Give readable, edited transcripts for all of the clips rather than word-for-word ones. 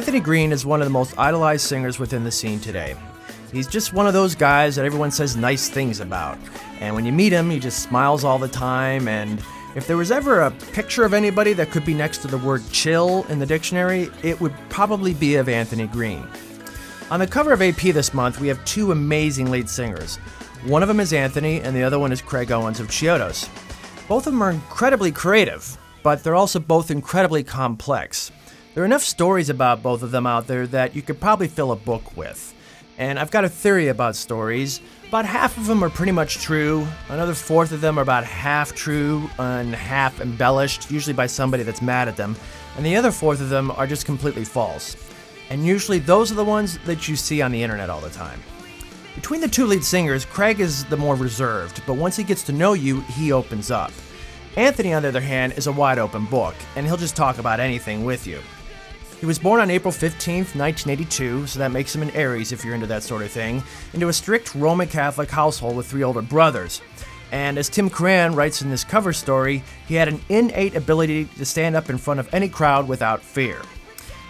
Anthony Green is one of the most idolized singers within the scene today. He's just one of those guys that everyone says nice things about. And when you meet him, he just smiles all the time. And if there was ever a picture of anybody that could be next to the word chill in the dictionary, it would probably be of Anthony Green. On the cover of AP this month, we have two amazing lead singers. One of them is Anthony, and the other one is Craig Owens of Chiodos. Both of them are incredibly creative, but they're also both incredibly complex. There are enough stories about both of them out there that you could probably fill a book with. And I've got a theory about stories. About half of them are pretty much true, another fourth of them are about half true and half embellished, usually by somebody that's mad at them, and the other fourth of them are just completely false. And usually those are the ones that you see on the internet all the time. Between the two lead singers, Craig is the more reserved, but once he gets to know you, he opens up. Anthony, on the other hand, is a wide open book, and he'll just talk about anything with you. He was born on April 15th, 1982, so that makes him an Aries if you're into that sort of thing, into a strict Roman Catholic household with three older brothers. And as Tim Cran writes in this cover story, he had an innate ability to stand up in front of any crowd without fear.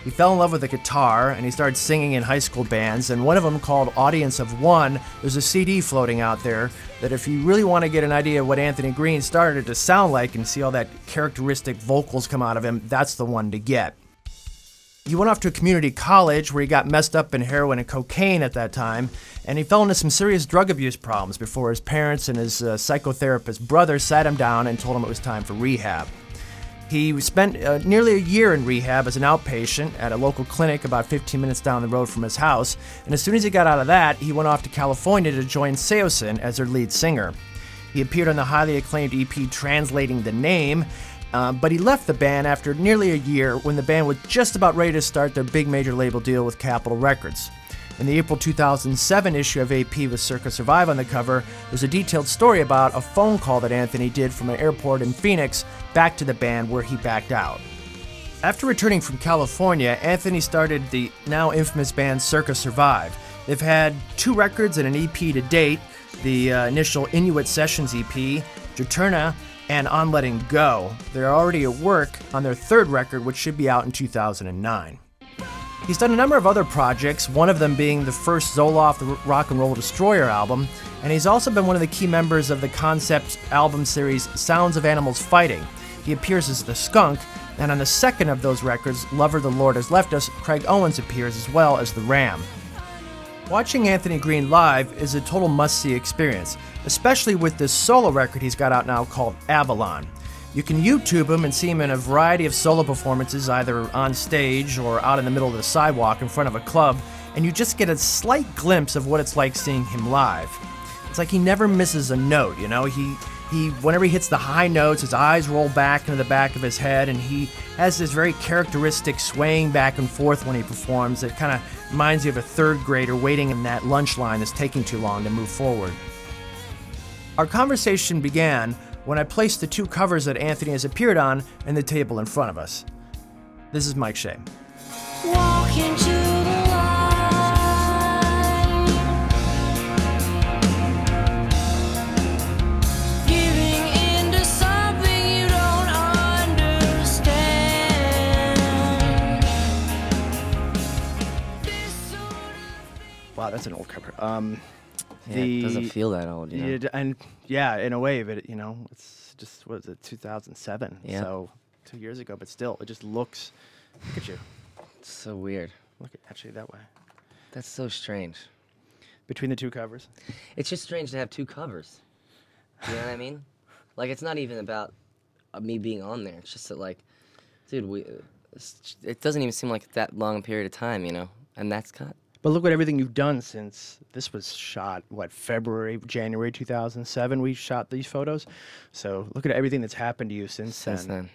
He fell in love with the guitar, and he started singing in high school bands, and one of them, called Audience of One, there's a CD floating out there that if you really want to get an idea of what Anthony Green started to sound like and see all that characteristic vocals come out of him, that's the one to get. He went off to a community college where he got messed up in heroin and cocaine at that time, and he fell into some serious drug abuse problems before his parents and his psychotherapist brother sat him down and told him it was time for rehab. He spent nearly a year in rehab as an outpatient at a local clinic about 15 minutes down the road from his house, and as soon as he got out of that, he went off to California to join Saosin as their lead singer. He appeared on the highly acclaimed EP Translating the Name, but he left the band after nearly a year when the band was just about ready to start their big major label deal with Capitol Records. In the April 2007 issue of AP with Circa Survive on the cover, there's a detailed story about a phone call that Anthony did from an airport in Phoenix back to the band where he backed out. After returning from California, Anthony started the now infamous band Circa Survive. They've had 2 records and an EP to date, the initial Inuit Sessions EP, Juturna, and On Letting Go. They're already at work on their 3rd record, which should be out in 2009. He's done a number of other projects, one of them being the first Zolof the Rock and Roll Destroyer album, and he's also been one of the key members of the concept album series Sounds of Animals Fighting. He appears as the skunk, and on the second of those records, Lover the Lord Has Left Us, Craig Owens appears as well as the Ram. Watching Anthony Green live is a total must-see experience, especially with this solo record he's got out now called Avalon. You can YouTube him and see him in a variety of solo performances, either on stage or out in the middle of the sidewalk in front of a club, and you just get a slight glimpse of what it's like seeing him live. It's like he never misses a note, you know? He whenever he hits the high notes, his eyes roll back into the back of his head, and he has this very characteristic swaying back and forth when he performs that kind of reminds you of a 3rd grader waiting in that lunch line that's taking too long to move forward. Our conversation began when I placed the 2 covers that Anthony has appeared on in the table in front of us. This is Mike Shea. Walking to the line, giving into something you don't understand. Wow, that's an old cover. It doesn't feel that old, you know? And yeah, in a way, but you know, it's just, what was it, 2007? Yeah. So 2 years ago, but still, it just looks. Look at you. It's so weird. Look at you that way. That's so strange. Between the 2 covers, it's just strange to have 2 covers. You know what I mean? Like, it's not even about me being on there. It's just that, like, dude, it doesn't even seem like that long a period of time, you know. And that's cut. But look at everything you've done since this was shot, what, February, January 2007 we shot these photos? So look at everything that's happened to you since then.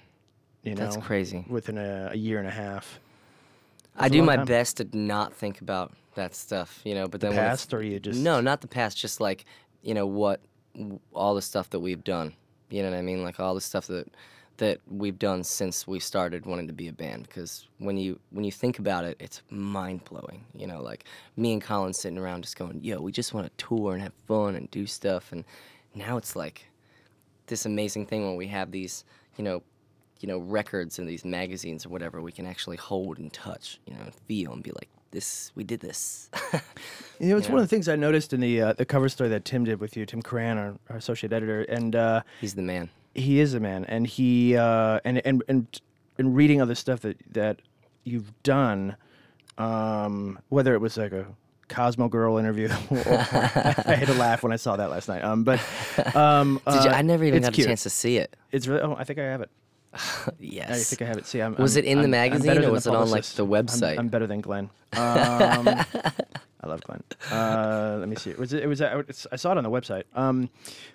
You know, that's crazy. Within a year and a half. That's I do my time. Best to not think about that stuff, you know. But then the past, or you just... No, not the past, just like, you know, all the stuff that we've done. You know what I mean? Like all the stuff that we've done since we started wanting to be a band, because when you think about it, it's mind-blowing, you know, like me and Colin sitting around just going, yo, we just want to tour and have fun and do stuff, and now it's like this amazing thing when we have these, you know, you know, records and these magazines or whatever we can actually hold and touch, you know, and feel and be like, this, we did this. You know, it's one of the things I noticed in the cover story that Tim did with you, Tim Cran, our associate editor, and he's the man. He is a man, and he and reading other stuff that you've done, whether it was like a Cosmo Girl interview, or I had to laugh when I saw that last night. Did you? I never even got a chance to see it. It's really. Oh, I think I have it. Yes. I think I have it. See, was it in the magazine or was it on like the website? I'm better than Glenn. I love Glenn. Let me see. I saw it on the website.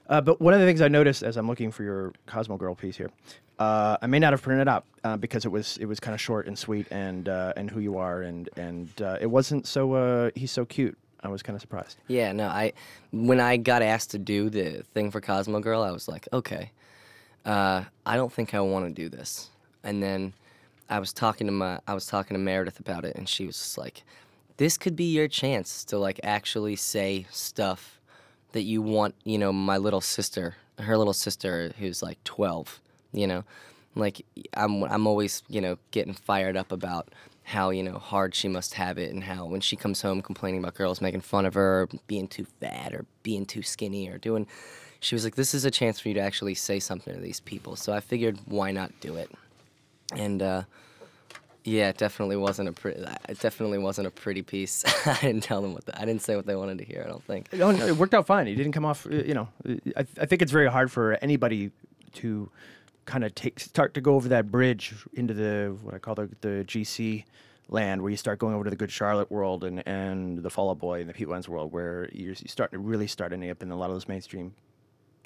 But one of the things I noticed as I'm looking for your Cosmo Girl piece here, I may not have printed it out because it was kind of short and sweet and who you are and it wasn't so he's so cute. I was kind of surprised. Yeah. No. When I got asked to do the thing for Cosmo Girl, I was like, okay. I don't think I want to do this. And then I was talking to Meredith about it, and she was just like, "This could be your chance to like actually say stuff that you want." You know, my little sister, her little sister, who's like 12. You know, like I'm always, you know, getting fired up about how, you know, hard she must have it, and how when she comes home complaining about girls making fun of her, or being too fat, or being too skinny, or doing. She was like, this is a chance for you to actually say something to these people. So I figured, why not do it? And it definitely wasn't a pretty piece. I didn't tell them I didn't say what they wanted to hear, I don't think. It worked out fine. It didn't come off, you know. I think it's very hard for anybody to kind of start to go over that bridge into the what I call the GC land, where you start going over to the Good Charlotte world and the Fall Out Boy and the Pete Wentz world, where you're starting to ending up in a lot of those mainstream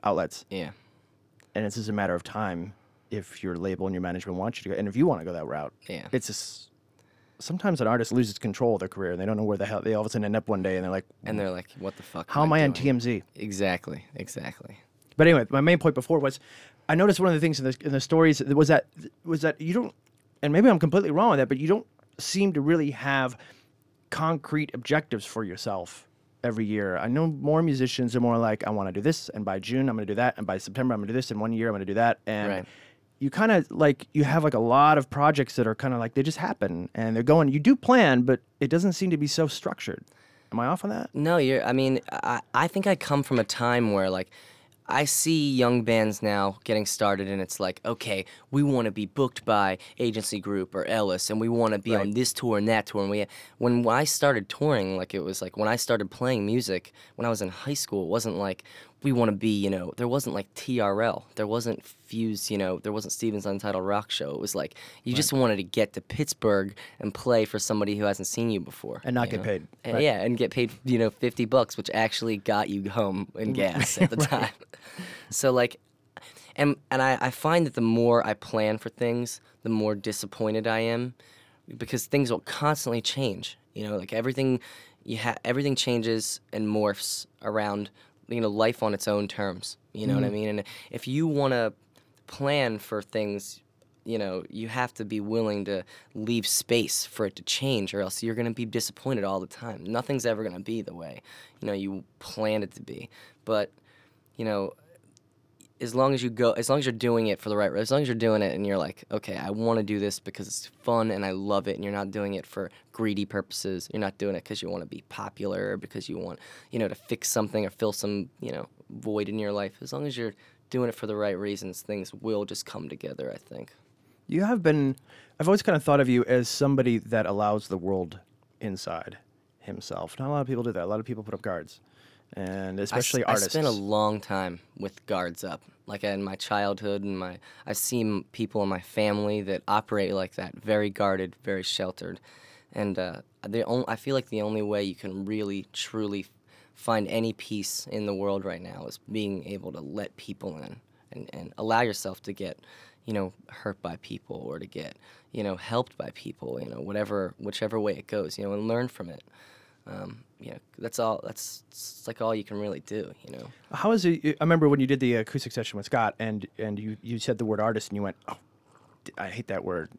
outlets. Yeah. And it's just a matter of time if your label and your management want you to go, and if you want to go that route. Yeah. It's just sometimes an artist loses control of their career and they don't know where the hell they all of a sudden end up one day, and they're like, what the fuck? How am I on TMZ? Exactly. But anyway, my main point before was, I noticed one of the things in the stories was that you don't, and maybe I'm completely wrong with that, but you don't seem to really have concrete objectives for yourself. Every year, I know more musicians are more like, I want to do this, and by June I'm going to do that, and by September I'm going to do this, and 1 year I'm going to do that, and right. You kind of like you have like a lot of projects that are kind of like they just happen and they're going. You do plan, but it doesn't seem to be so structured. Am I off on that? No, you're. I mean, I think I come from a time where like I see young bands now getting started, and it's like, okay, we want to be booked by Agency Group or Ellis, and we want to be right. on this tour and that tour. And when I started touring, like it was like when I started playing music when I was in high school, it wasn't like we want to be, you know, there wasn't like TRL, there wasn't Fuse, you know, there wasn't Steven's Untitled Rock Show. It was like you right. just wanted to get to Pittsburgh and play for somebody who hasn't seen you before. And not get know? Paid. Right? Yeah, and get paid, you know, $50, which actually got you home in gas at the right. time. So like, and I find that the more I plan for things, the more disappointed I am, because things will constantly change. You know, like everything changes and morphs around, you know, life on its own terms, you know mm-hmm. what I mean? And if you want to plan for things, you know, you have to be willing to leave space for it to change, or else you're going to be disappointed all the time. Nothing's ever going to be the way, you know, you planned it to be. But, you know, as long as you're doing it for the right reason, as long as you're doing it and you're like, okay, I want to do this because it's fun and I love it, and you're not doing it for greedy purposes, you're not doing it because you want to be popular or because you want, you know, to fix something or fill some, you know, void in your life. As long as you're doing it for the right reasons, things will just come together, I think. I've always kind of thought of you as somebody that allows the world inside himself. Not a lot of people do that. A lot of people put up guards. And especially artists. I spent a long time with guards up, like in my childhood, and I've seen people in my family that operate like that, very guarded, very sheltered, and I feel like the only way you can really truly find any peace in the world right now is being able to let people in and allow yourself to get, you know, hurt by people or to get, you know, helped by people, you know, whichever way it goes, you know, and learn from it. You know, that's all. That's like all you can really do. You know. How is it? I remember when you did the acoustic session with Scott, and you said the word artist, and you went, "Oh, I hate that word,"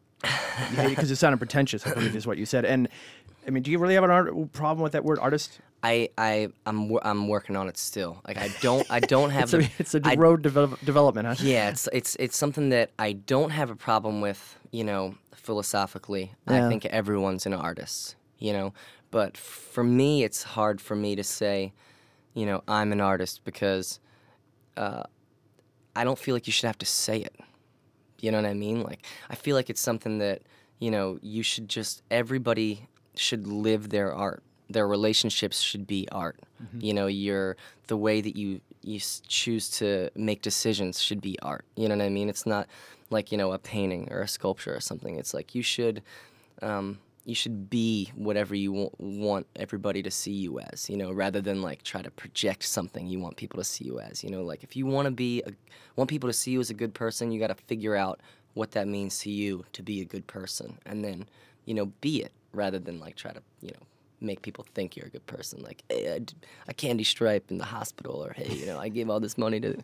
because it sounded pretentious. I believe is what you said. And I mean, do you really have a problem with that word artist? I'm working on it still. Like I don't have it's a road development, huh? Yeah, it's something that I don't have a problem with, you know, philosophically. Yeah. I think everyone's an artist, you know, but for me it's hard for me to say, you know, I'm an artist because I don't feel like you should have to say it. You know what I mean? Like I feel like it's something that, you know, you should just everybody should live their art. Their relationships should be art. Mm-hmm. You know, the way that you choose to make decisions should be art. You know what I mean? It's not like, you know, a painting or a sculpture or something. It's like you should be whatever you want everybody to see you as, you know, rather than like try to project something you want people to see you as. You know, like if you want people to see you as a good person, you got to figure out what that means to you to be a good person, and then, you know, be it, rather than like try to, you know, make people think you're a good person. Like, hey, I candy stripe in the hospital, or hey, you know, I gave all this money to,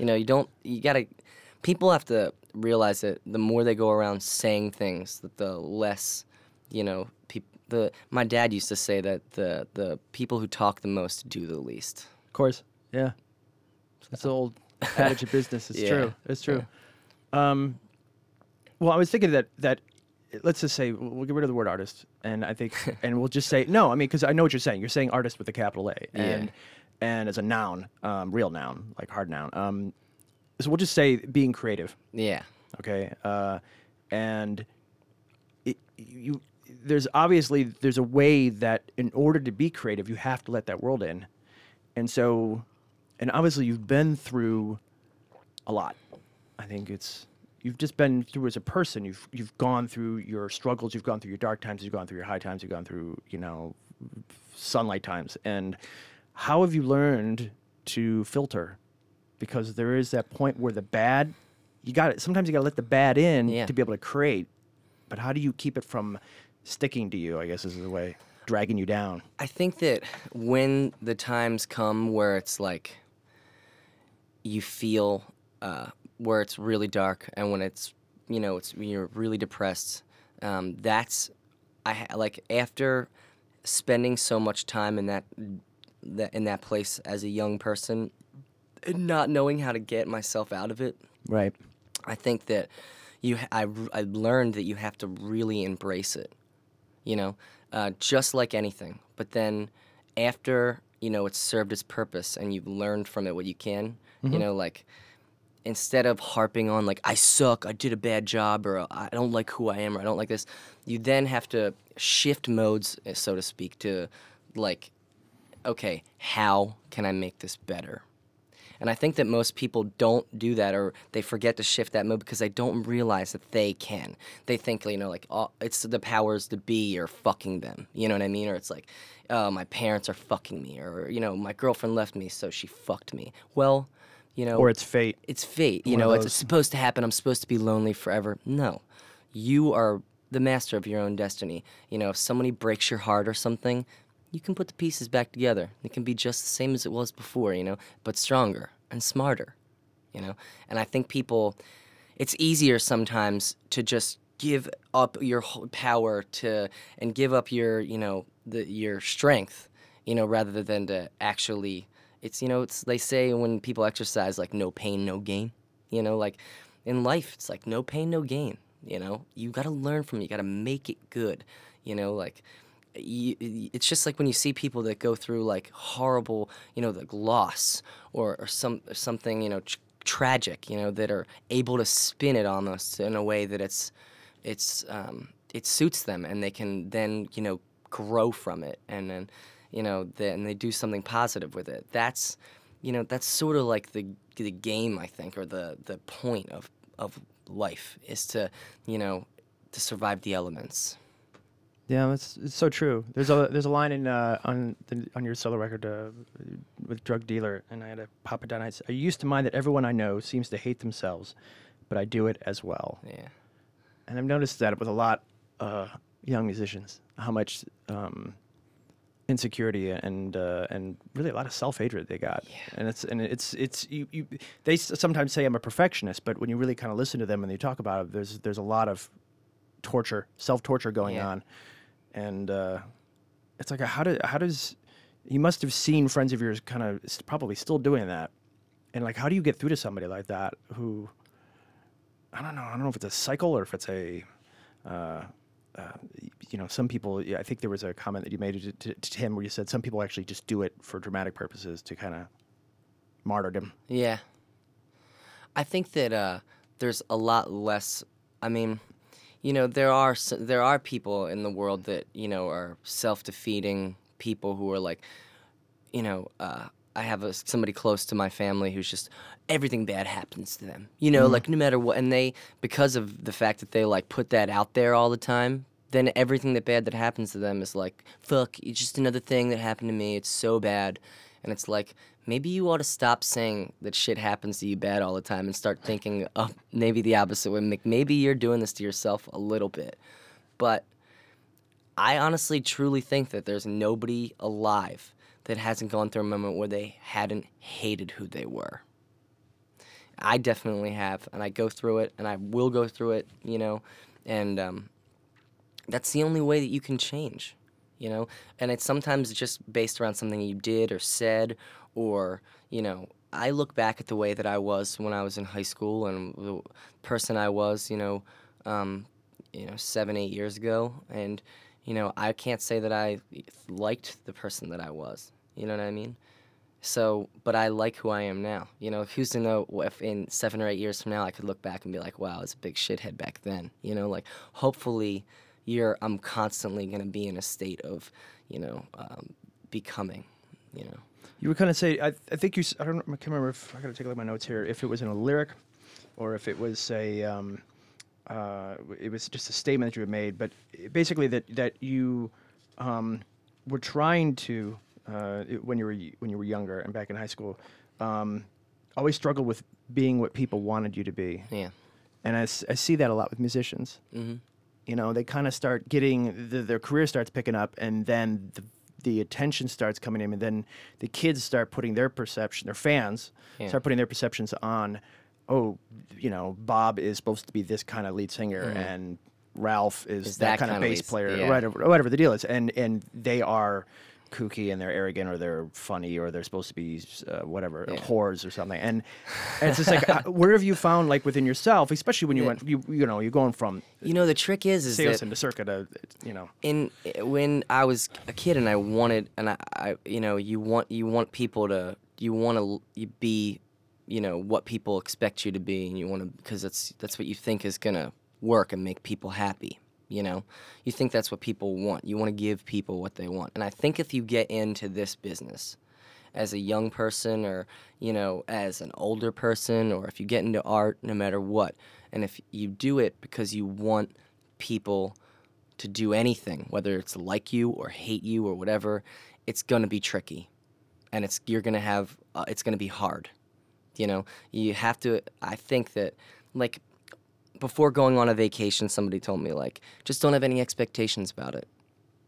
you know, people have to realize that the more they go around saying things, that the less, you know, my dad used to say that the people who talk the most do the least. Of course, yeah. It's an old adage of business, it's true, it's true. Yeah. Well, I was thinking that let's just say we'll get rid of the word artist, and I think, and we'll just say no. I mean, because I know what you're saying. You're saying artist with a capital A, and as a noun, real noun, like hard noun. So we'll just say being creative. Yeah. Okay. And there's obviously a way that in order to be creative, you have to let that world in, and obviously you've been through a lot. I think it's. You've just been through as a person. You've gone through your struggles. You've gone through your dark times. You've gone through your high times. You've gone through, you know, sunlight times. And how have you learned to filter? Because there is that point where the bad, sometimes you got to let the bad in to be able to create. But how do you keep it from sticking to you, I guess, is the way, dragging you down? I think that when the times come where it's like you feel... where it's really dark, and when it's, you know, you're really depressed, after spending so much time in that place as a young person, and not knowing how to get myself out of it. Right. I think that I learned that you have to really embrace it, you know, just like anything. But then after, you know, it's served its purpose and you've learned from it what you can, mm-hmm. you know, like... Instead of harping on, like, I suck, I did a bad job, or I don't like who I am, or I don't like this, you then have to shift modes, so to speak, to, like, okay, how can I make this better? And I think that most people don't do that, or they forget to shift that mode because they don't realize that they can. They think, you know, like, oh, it's the powers that be are fucking them, you know what I mean? Or it's like, oh, my parents are fucking me, or, you know, my girlfriend left me, so she fucked me. Well... You know, or it's fate. It's fate. You know, it's supposed to happen. I'm supposed to be lonely forever. No. You are the master of your own destiny. You know, if somebody breaks your heart or something, you can put the pieces back together. It can be just the same as it was before, you know, but stronger and smarter, you know. And I think it's easier sometimes to just give up your power and give up your, you know, your strength, you know, rather than to actually... It's, you know, they say when people exercise, like, no pain, no gain. You know, like, in life, it's like, no pain, no gain, you know? You got to learn from it. You got to make it good, you know? Like, it's just like when you see people that go through, like, horrible, you know, like, loss or something, you know, tragic, you know, that are able to spin it almost in a way that it suits them, and they can then, you know, grow from it, and then... You know, and they do something positive with it. That's, you know, that's sort of like the game, I think, or the point of life is to, you know, to survive the elements. Yeah, it's so true. There's a line in on your solo record with Drug Dealer, and I had to pop it down. I used to mind that everyone I know seems to hate themselves, but I do it as well. Yeah, and I've noticed that with a lot of young musicians, how much. Insecurity and really a lot of self-hatred they got, and they sometimes say I'm a perfectionist, but when you really kind of listen to them and they talk about it, there's a lot of torture, self-torture going on, and it's like how does you must have seen friends of yours kind of probably still doing that. And like, how do you get through to somebody like that who, I don't know. I don't know if it's a cycle or if it's a, you know, some people, I think there was a comment that you made to Tim where you said some people actually just do it for dramatic purposes to kind of martyrdom. Yeah. I think that there's a lot less, I mean, you know, there are people in the world that, you know, are self-defeating people who are like, you know, I have somebody close to my family who's just, everything bad happens to them, you know, mm-hmm. like no matter what. And they, because of the fact that they like put that out there all the time, then everything that bad that happens to them is like, fuck, it's just another thing that happened to me. It's so bad. And it's like, maybe you ought to stop saying that shit happens to you bad all the time and start thinking, oh, maybe the opposite way. Maybe you're doing this to yourself a little bit. But I honestly truly think that there's nobody alive that hasn't gone through a moment where they hadn't hated who they were. I definitely have, and I go through it, and I will go through it, you know, and that's the only way that you can change, you know, and it's sometimes just based around something you did or said or, you know, I look back at the way that I was when I was in high school and the person I was, you know, 7, 8 years ago, and, you know, I can't say that I liked the person that I was, you know what I mean? So, but I like who I am now. You know, who's to know if in 7 or 8 years from now I could look back and be like, wow, I was a big shithead back then. You know, like, hopefully I'm constantly going to be in a state of, you know, becoming, you know. You would kind of say, I think you, I can't remember if, I got to take a look at my notes here, if it was in a lyric or if it was a, it was just a statement that you had made, but basically that you were trying to, when you were younger and back in high school, always struggled with being what people wanted you to be. Yeah. And I see that a lot with musicians. Mm-hmm. You know, they kind of start getting, their career starts picking up, and then the attention starts coming in, and then the kids start putting their perception, their fans start putting their perceptions on, oh, you know, Bob is supposed to be this kind of lead singer, mm-hmm. and Ralph is that kind of bass player, yeah. or whatever the deal is. And they are kooky, and they're arrogant, or they're funny, or they're supposed to be whatever, whores or something. And it's just like, where have you found, like, within yourself, especially when you went, you know, you're going from... You know, the trick is Saosin that... to Circa to, you know... When I was a kid and I wanted... And I you know, you want people to... You want to be... you know, what people expect you to be, and you want to, because that's what you think is going to work and make people happy, you know? You think that's what people want. You want to give people what they want. And I think if you get into this business as a young person or, you know, as an older person, or if you get into art, no matter what, and if you do it because you want people to do anything, whether it's like you or hate you or whatever, it's going to be tricky. And it's going to be hard. You know, you have to, I think that, like, before going on a vacation, somebody told me, like, just don't have any expectations about it.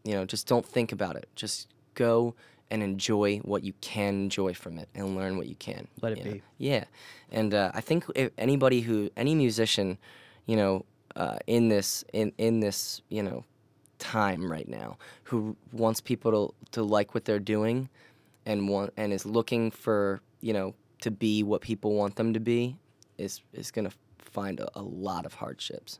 You know, just don't think about it. Just go and enjoy what you can enjoy from it and learn what you can. Let it be. Yeah. And I think if anybody any musician, you know, in this, you know, time right now who wants people to like what they're doing and is looking for, you know, to be what people want them to be is going to find a lot of hardships.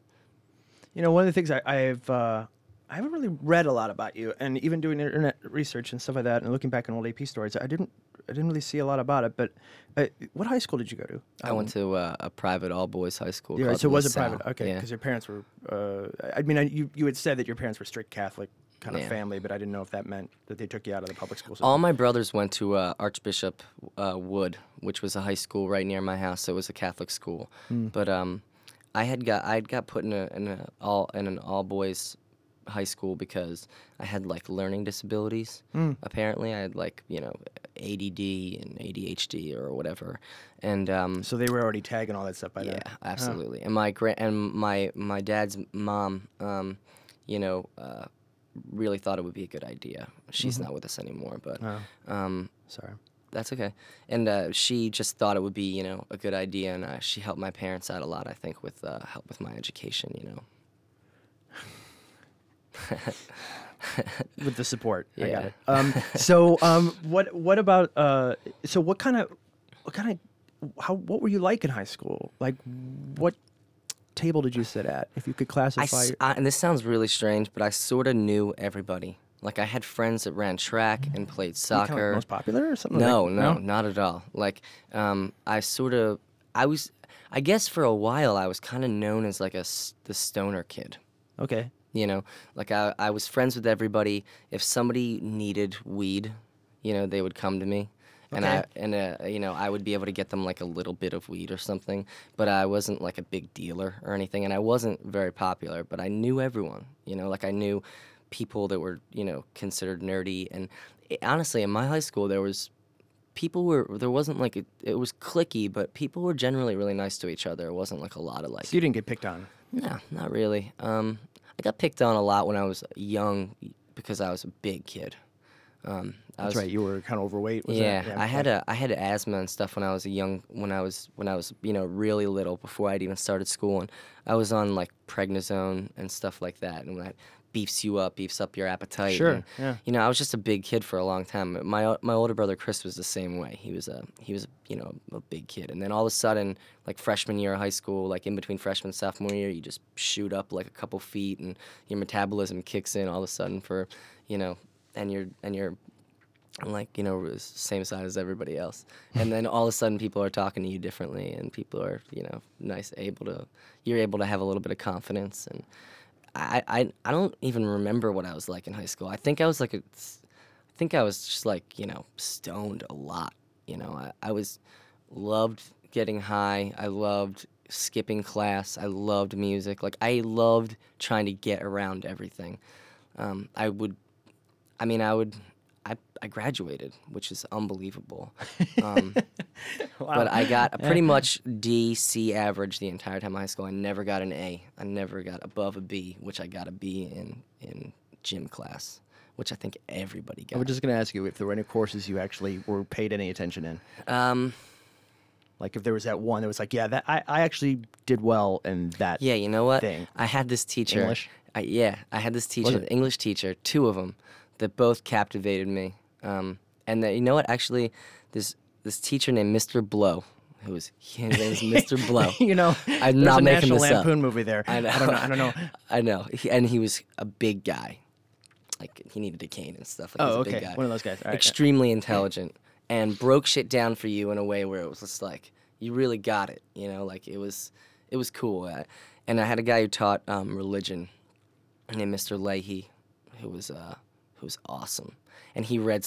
You know, one of the things I haven't really read a lot about you, and even doing internet research and stuff like that, and looking back on old AP stories, I didn't really see a lot about it. But what high school did you go to? I went to a private all boys high school. Yeah, so it was LaSalle. A private. Okay, because your parents were. I mean, you had said that your parents were strict Catholic kind of family, but I didn't know if that meant that they took you out of the public school system. All my brothers went to Archbishop Wood, which was a high school right near my house. So it was a Catholic school, but I had got put in an all boys high school because I had like learning disabilities. Apparently, I had like, you know, ADD and ADHD or whatever, and so they were already tagging all that stuff by then. Yeah, absolutely. Huh. And my dad's mom, you know. Really thought it would be a good idea. She's not with us anymore, but sorry, that's okay. And she just thought it would be, you know, a good idea, and she helped my parents out a lot. I think with help with my education, you know. with the support. Yeah. I got it. What were you like in high school? Like, what table did you sit at? If you could classify. And this sounds really strange, but I sort of knew everybody. Like, I had friends that ran track and played soccer. You kind of most popular or something? No, not at all. Like, I guess for a while I was kind of known as like the stoner kid. Okay. You know, like I was friends with everybody. If somebody needed weed, you know, they would come to me. Okay. I would be able to get them like a little bit of weed or something, but I wasn't like a big dealer or anything, and I wasn't very popular, but I knew everyone, you know, like I knew people that were, you know, considered nerdy. And honestly, in my high school, it was cliquey, but people were generally really nice to each other. It wasn't like a lot of like... So you didn't get picked on? No, not really. I got picked on a lot when I was young because I was a big kid. That's right. You were kind of overweight. Yeah, I had asthma and stuff when I was really little, before I'd even started school, and I was on like prednisone and stuff like that, and that beefs up your appetite. Sure. And, yeah. You know, I was just a big kid for a long time. My older brother Chris was the same way. He was a big kid, and then all of a sudden, like freshman year of high school, like in between freshman and sophomore year, you just shoot up like a couple feet, and your metabolism kicks in all of a sudden for, you know. And you're like, you know, same size as everybody else. And then all of a sudden people are talking to you differently, and people are, you know, nice, you're able to have a little bit of confidence. And I don't even remember what I was like in high school. I think I was just like, you know, stoned a lot. You know, I loved getting high. I loved skipping class. I loved music. Like, I loved trying to get around everything. I graduated, which is unbelievable. Wow. But I got a pretty much D, C average the entire time in high school. I never got an A. I never got above a B, which I got a B in gym class, which I think everybody got. I was just going to ask you if there were any courses you actually were paid any attention in. Like, if there was that one that was like, yeah, that I actually did well in that. Yeah, you know what? Thing. I had this teacher. English? I had this teacher, an English teacher, two of them, that both captivated me. And that, you know what, actually, this teacher named Mr. Blow, his name is Mr. Blow. You know, I'm not making this up. There's a National Lampoon movie there. I don't know. I know. And he was a big guy. Like, he needed a cane and stuff. Like, he was a big guy. One of those guys. All right. Extremely intelligent, and broke shit down for you in a way where it was just like, you really got it, you know, like it was cool. And I had a guy who taught religion named Mr. Leahy, who was awesome, and we read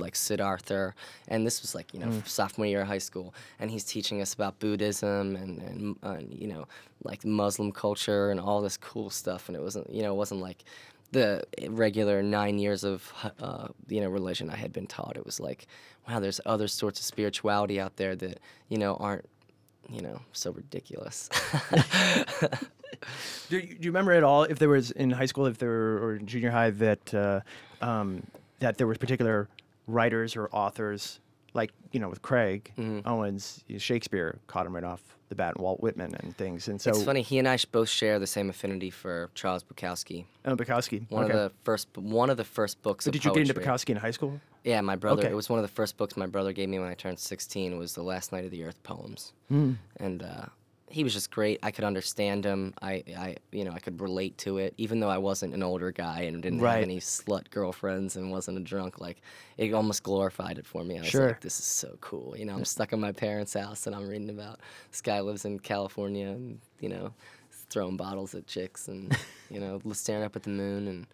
like Sid Arthur, and this was like, you know, sophomore year of high school, and he's teaching us about Buddhism and you know, like Muslim culture and all this cool stuff, and it wasn't like the regular 9 years of you know, religion I had been taught. It was like, wow, there's other sorts of spirituality out there that, you know, aren't, you know, so ridiculous. Do you remember at all if there was in high school, or junior high, that that there was particular writers or authors, like, you know, with Craig Owens, Shakespeare caught him right off the bat, and Walt Whitman and things. And so it's funny, he and I both share the same affinity for Charles Bukowski. Oh, Bukowski, one of the first books. But did you get into Bukowski in high school? Yeah, my brother. Okay. It was one of the first books my brother gave me when I turned 16. Was the Last Night of the Earth poems, and. He was just great. I could understand him. I could relate to it, even though I wasn't an older guy and didn't have any slut girlfriends and wasn't a drunk. Like, it almost glorified it for me. I was like, this is so cool. You know, I'm stuck in my parents' house and I'm reading about this guy lives in California and, you know, throwing bottles at chicks and, you know, staring up at the moon. And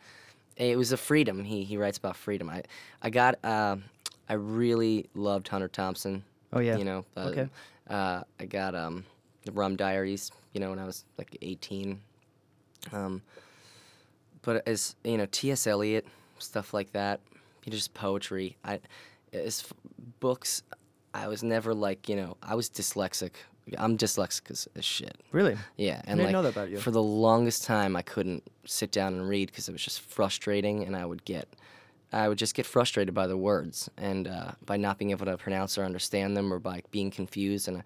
it was a freedom. He writes about freedom. I really loved Hunter Thompson. Oh yeah. You know. I got The Rum Diaries, you know, when I was like 18. But as you know, T.S. Eliot, stuff like that, just poetry. Books. I was never like, you know, I was dyslexic. I'm dyslexic as shit. Really? Yeah. And I didn't know that about you. For the longest time, I couldn't sit down and read because it was just frustrating, and I would get I would just get frustrated by the words and by not being able to pronounce or understand them, or by being confused. And,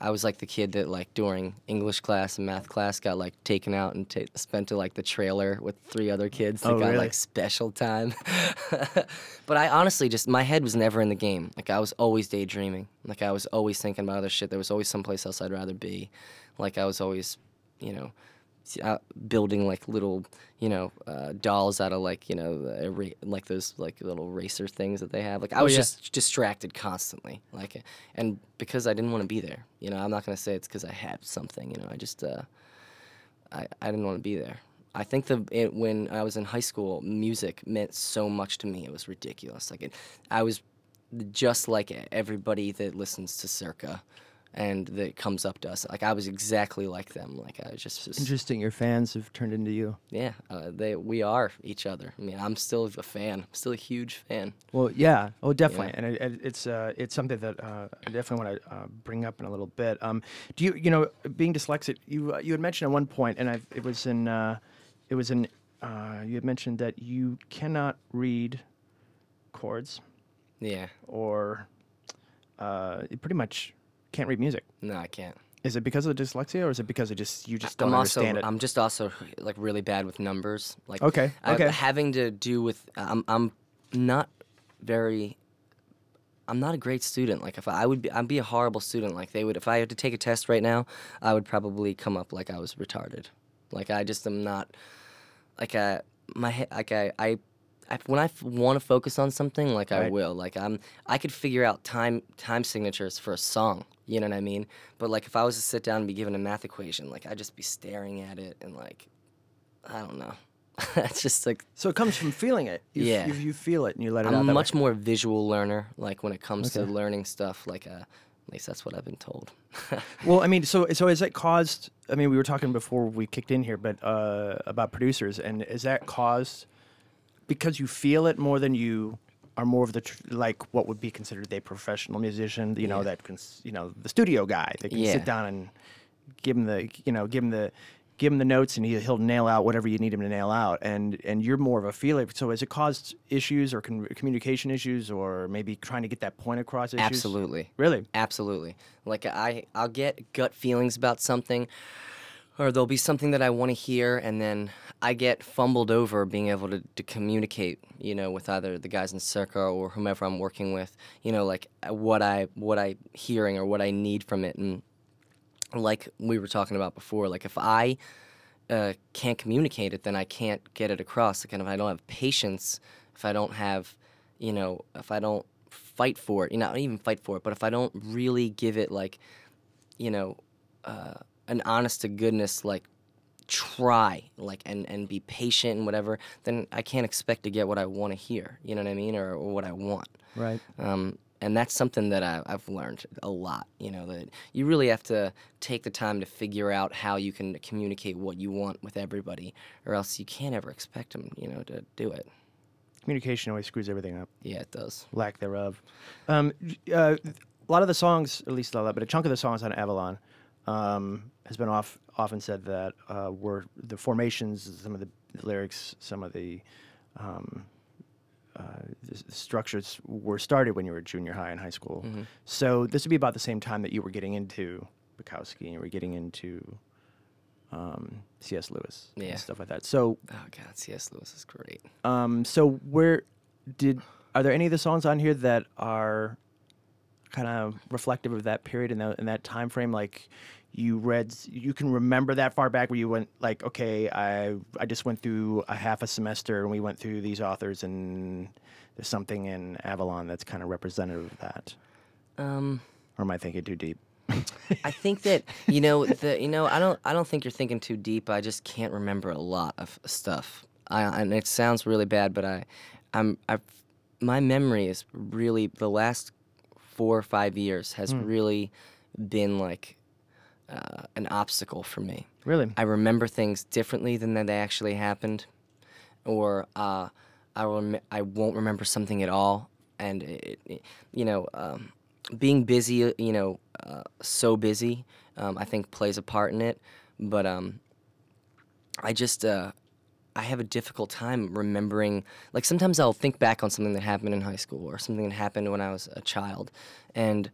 I was like the kid that, like, during English class and math class got, like, taken out and spent to, like, the trailer with three other kids that got, like, special time. But I honestly just, my head was never in the game. Like, I was always daydreaming. Like, I was always thinking about other shit. There was always someplace else I'd rather be. Like, I was always, building like little, dolls out of like, like those like little racer things that they have. Like I was just distracted constantly, like, and because I didn't want to be there. I'm not gonna say it's because I had something. I just I didn't want to be there. I think when I was in high school, music meant so much to me. It was ridiculous. Like I was just like everybody that listens to Circa. And that comes up to us. Like, I was exactly like them. Like, I was just... Interesting. Your fans have turned into you. Yeah. We are each other. I mean, I'm still a fan. I'm still a huge fan. Well, yeah. Oh, definitely. Yeah. And it's something that I definitely want to bring up in a little bit. Do you... being dyslexic, you had mentioned at one point, and you had mentioned that you cannot read chords. Yeah. Or... it pretty much... Can't read music. No, I can't. Is it because of the dyslexia, or is it because you just don't understand it? I'm just also like really bad with numbers. Like having to do with I'm not a great student. Like I'd be a horrible student. Like if I had to take a test right now, I would probably come up like I was retarded. Like I just am not. Like when I want to focus on something, like I will, like I could figure out time signatures for a song, you know what I mean? But like if I was to sit down and be given a math equation, like I'd just be staring at it and like, I don't know. It's just like. So it comes from feeling it. You feel it and you let it out. I'm a much more visual learner, like when it comes to learning stuff, like at least that's what I've been told. Well, I mean, so has that caused? I mean, we were talking before we kicked in here, but about producers, and is that caused? Because you feel it more than you are more of the like what would be considered a professional musician, that the studio guy that can sit down and give him the notes and he'll nail out whatever you need him to nail out, and you're more of a feeler. So has it caused issues or communication issues, or maybe trying to get that point across issues? Absolutely. Really? Absolutely. Like I'll get gut feelings about something. Or there'll be something that I want to hear, and then I get fumbled over being able to communicate, with either the guys in Circa or whomever I'm working with, like what I hearing or what I need from it. And like we were talking about before, like if I can't communicate it, then I can't get it across. Like, and if I don't have patience, if I don't have, if I don't fight for it, not even fight for it, but if I don't really give it, like, an honest to goodness, like, try, like, and be patient and whatever, then I can't expect to get what I want to hear, you know what I mean, or what I want. Right. And that's something that I've learned a lot, that you really have to take the time to figure out how you can communicate what you want with everybody, or else you can't ever expect them, to do it. Communication always screws everything up. Yeah, it does. Lack thereof. A lot of the songs, at least a lot, but a chunk of the songs on Avalon, has been often said that were the formations, some of the lyrics, some of the structures were started when you were junior high and high school. Mm-hmm. So this would be about the same time that you were getting into Bukowski and you were getting into C.S. Lewis and stuff like that. So C.S. Lewis is great. So are there any of the songs on here that are kind of reflective of that period and that time frame, like you can remember that far back where you went like, okay, I just went through a half a semester and we went through these authors and there's something in Avalon that's kind of representative of that? Or am I thinking too deep? I think that I don't think you're thinking too deep. I just can't remember a lot of stuff. And it sounds really bad, but my memory is really the last 4 or 5 years has really been like an obstacle for me. Really? I remember things differently than that they actually happened, or I won't remember something at all. And being busy, so busy, I think plays a part in it. But I just I have a difficult time remembering. Like, sometimes I'll think back on something that happened in high school or something that happened when I was a child, and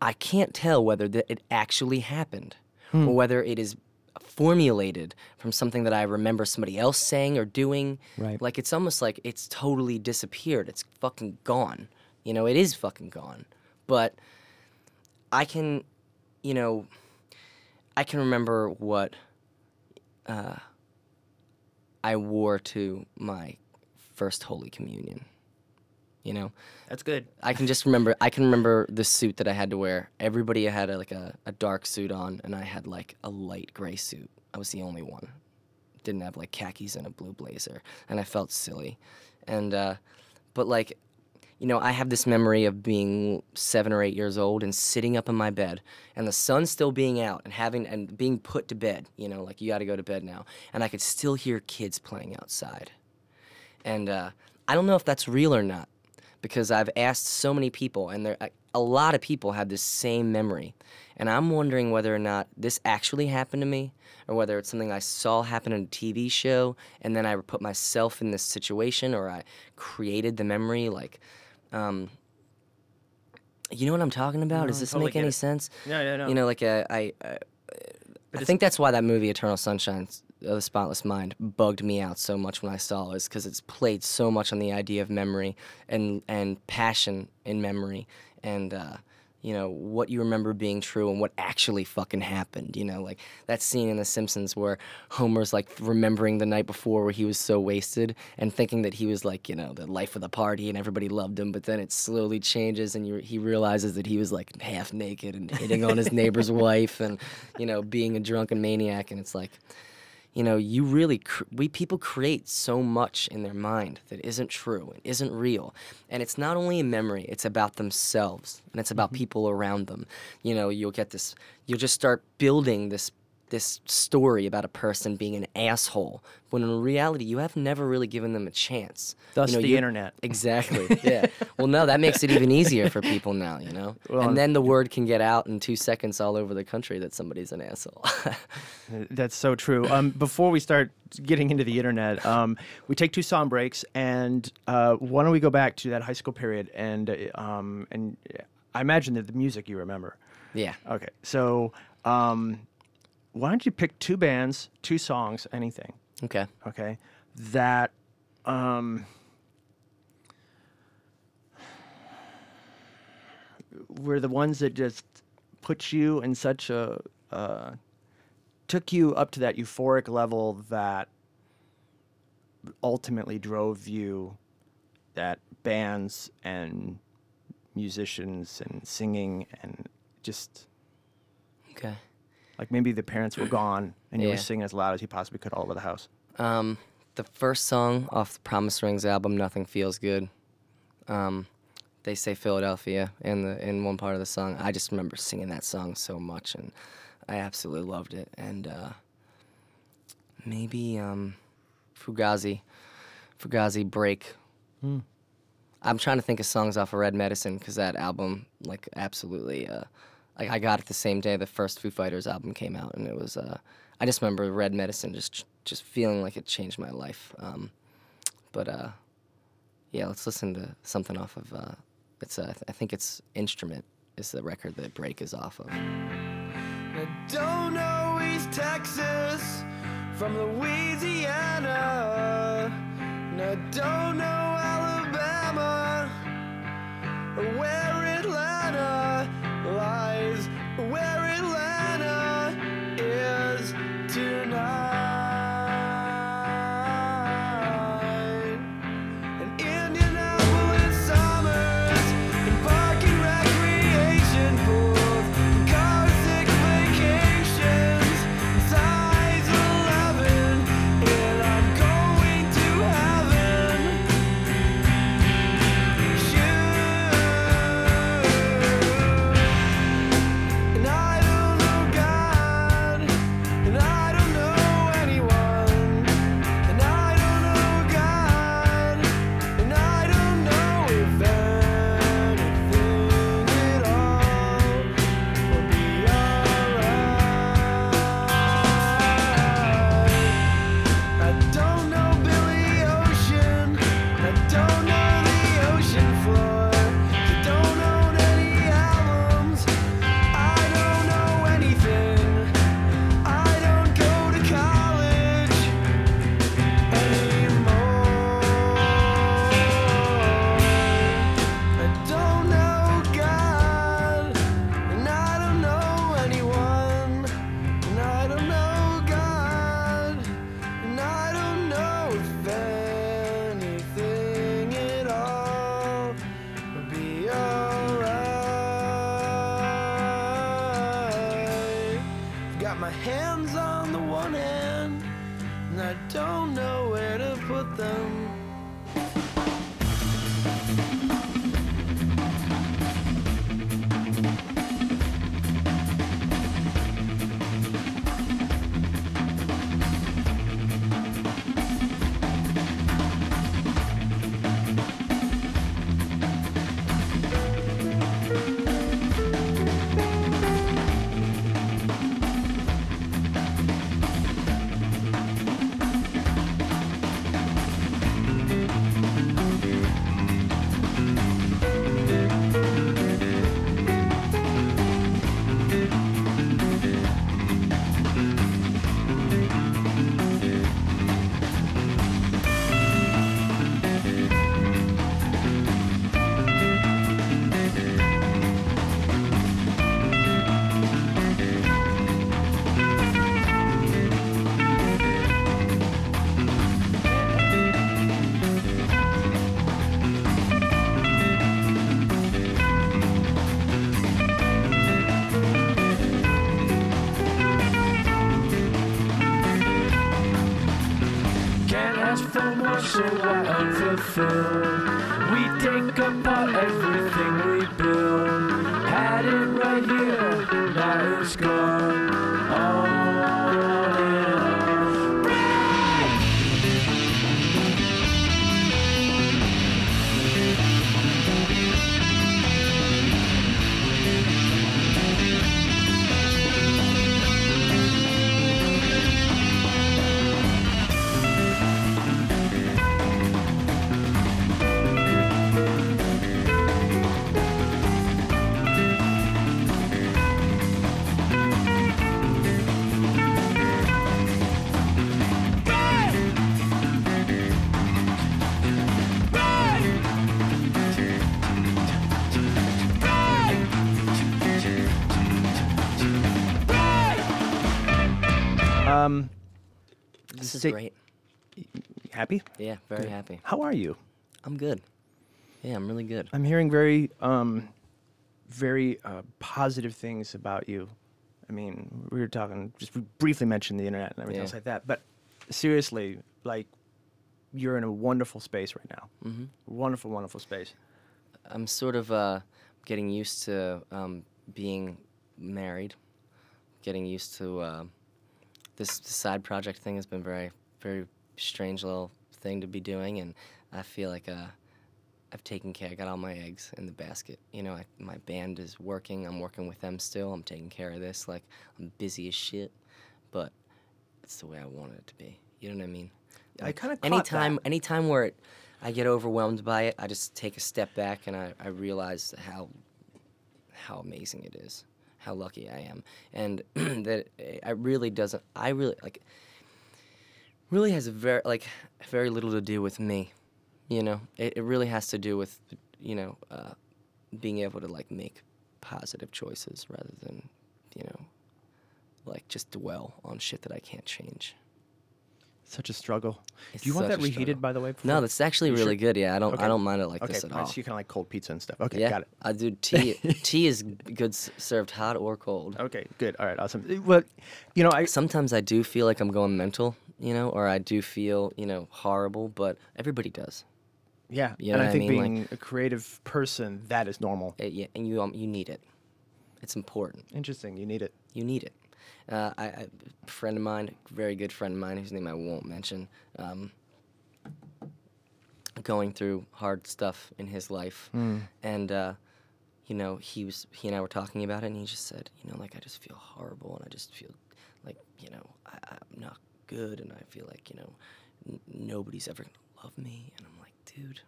I can't tell whether it actually happened or whether it is formulated from something that I remember somebody else saying or doing. Right. Like, it's almost like it's totally disappeared. It's fucking gone. You know, it is fucking gone. But I can, you know, I can remember what I wore to my first Holy Communion, you know? That's good. I can remember the suit that I had to wear. Everybody had a dark suit on, and I had like a light gray suit. I was the only one. Didn't have like khakis and a blue blazer, and I felt silly. And, but like, you know, I have this memory of being 7 or 8 years old and sitting up in my bed and the sun still being out and being put to bed, you know, like, you got to go to bed now. And I could still hear kids playing outside. And I don't know if that's real or not, because I've asked so many people, and a lot of people have this same memory. And I'm wondering whether or not this actually happened to me, or whether it's something I saw happen in a TV show and then I put myself in this situation, or I created the memory, like... you know what I'm talking about? No, does this totally make any sense? No. You know, like, I think that's why that movie Eternal Sunshine of the Spotless Mind bugged me out so much when I saw it, is because it's played so much on the idea of memory and passion in memory, and, you know, what you remember being true and what actually fucking happened, you know? Like, that scene in The Simpsons where Homer's, like, remembering the night before where he was so wasted and thinking that he was, like, you know, the life of the party and everybody loved him, but then it slowly changes and he realizes that he was, like, half naked and hitting on his neighbor's wife and, you know, being a drunken maniac. And it's like, you know, you really, people create so much in their mind that isn't true and isn't real. And it's not only a memory, it's about themselves and it's about people around them. You know, you'll just start building this story about a person being an asshole, when in reality, you have never really given them a chance. Thus, you know, the internet. Exactly, yeah. Well, no, that makes it even easier for people now, you know? Well, and then the word can get out in 2 seconds all over the country that somebody's an asshole. That's so true. Before we start getting into the internet, we take 2 song breaks, and why don't we go back to that high school period, and I imagine that the music you remember. Yeah. Okay, so... why don't you pick 2 bands, 2 songs, anything? Okay. That, were the ones that just put you in such a, took you up to that euphoric level that ultimately drove you, that bands and musicians and singing and just... Okay. Like, maybe the parents were gone, and you were singing as loud as you possibly could all over the house. The first song off the Promise Rings album, Nothing Feels Good. They say Philadelphia in one part of the song. I just remember singing that song so much, and I absolutely loved it. And maybe Fugazi Break. I'm trying to think of songs off of Red Medicine, because that album, like, absolutely... I got it the same day the first Foo Fighters album came out, and it was, I just remember Red Medicine just feeling like it changed my life. But let's listen to something off of, I think it's Instrument is the record that Break is off of. I don't know East Texas from Louisiana, and I don't know Alabama or where Atlanta lies, where Atlanta is tonight. And Indianapolis summers, and parking recreation pools, and car-sick vacations, size 11, and I'm going to heaven. Shoes. Got my hands on the one hand, and I don't know where to put them. This is great. Happy? Yeah, very good. Happy. How are you? I'm good. Yeah, I'm really good. I'm hearing very positive things about you. I mean, we were talking, just briefly mentioned the internet and everything else like that. But seriously, like, you're in a wonderful space right now. Mm-hmm. Wonderful, wonderful space. I'm sort of getting used to being married, getting used to... This side project thing has been very, very strange little thing to be doing, and I feel like I've taken care. I got all my eggs in the basket. You know, my band is working. I'm working with them still. I'm taking care of this. Like, I'm busy as shit, but it's the way I wanted it to be. You know what I mean? Like, I kind of caught that. Anytime where I get overwhelmed by it, I just take a step back and I realize how amazing it is. How lucky I am, and that it really doesn't. I really like. Really has very little to do with me, you know. It really has to do with, you know, being able to like make positive choices rather than, you know, like just dwell on shit that I can't change. Such a struggle. It's do you want that reheated, by the way? No, that's actually really good. Yeah, I don't mind it like this at all. So you kind of like cold pizza and stuff. Okay, yeah, got it. I do tea. Tea is good served hot or cold. Okay, good. All right, awesome. Well, you know, sometimes I do feel like I'm going mental, you know, or I do feel, you know, horrible, but everybody does. Yeah, you know, and I think being like, a creative person, that is normal. Yeah, and you need it. It's important. Interesting. You need it. You need it. A friend of mine, very good friend of mine, whose name I won't mention, going through hard stuff in his life, and you know, he and I were talking about it, and he just said, you know, like I just feel horrible, and I just feel like, you know, I'm not good, and I feel like, you know, nobody's ever gonna love me, and I'm like, dude.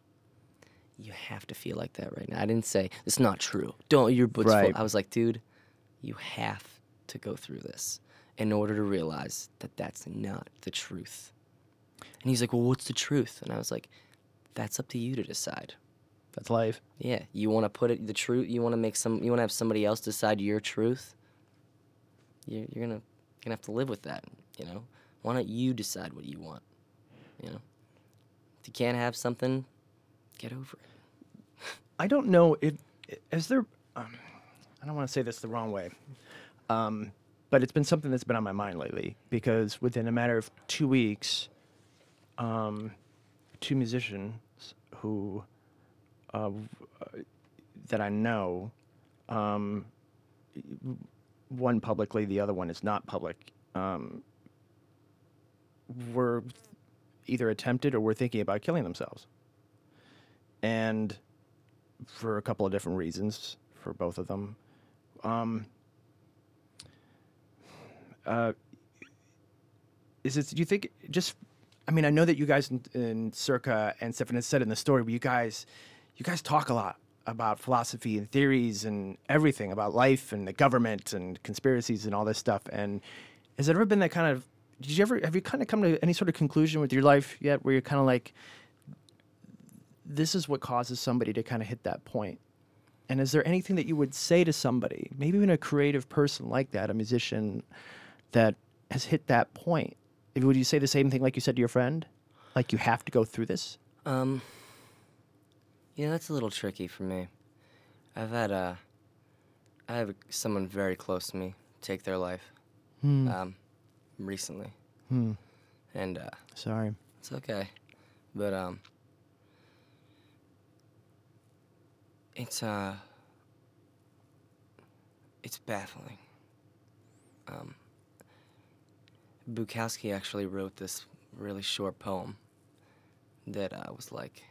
You have to feel like that right now. I didn't say it's not true. Don't your boots full. I was like, dude, you have to go through this in order to realize that that's not the truth. And he's like, well, what's the truth? And I was like, that's up to you to decide. That's life. Yeah, you want to put it the truth. You want to make some. You want to have somebody else decide your truth. You're gonna have to live with that. You know, why don't you decide what you want? You know, if you can't have something. Get over it. I don't know. Is there? I don't want to say this the wrong way, But it's been something that's been on my mind lately, because within a matter of 2 weeks, two musicians who that I know, one publicly, the other one is not public, were either attempted or were thinking about killing themselves. And for a couple of different reasons for both of them. Do you think, just, I mean, I know that you guys in Circa and Stefan has said in the story, but you guys talk a lot about philosophy and theories and everything about life and the government and conspiracies and all this stuff. And has it ever been that kind of, have you kind of come to any sort of conclusion with your life yet where you're kind of like, this is what causes somebody to kind of hit that point? And is there anything that you would say to somebody, maybe even a creative person like that, a musician that has hit that point? Would you say the same thing like you said to your friend? Like, you have to go through this? Yeah, that's a little tricky for me. I have someone very close to me take their life recently. And sorry. It's okay. But it's baffling. Bukowski actually wrote this really short poem that was like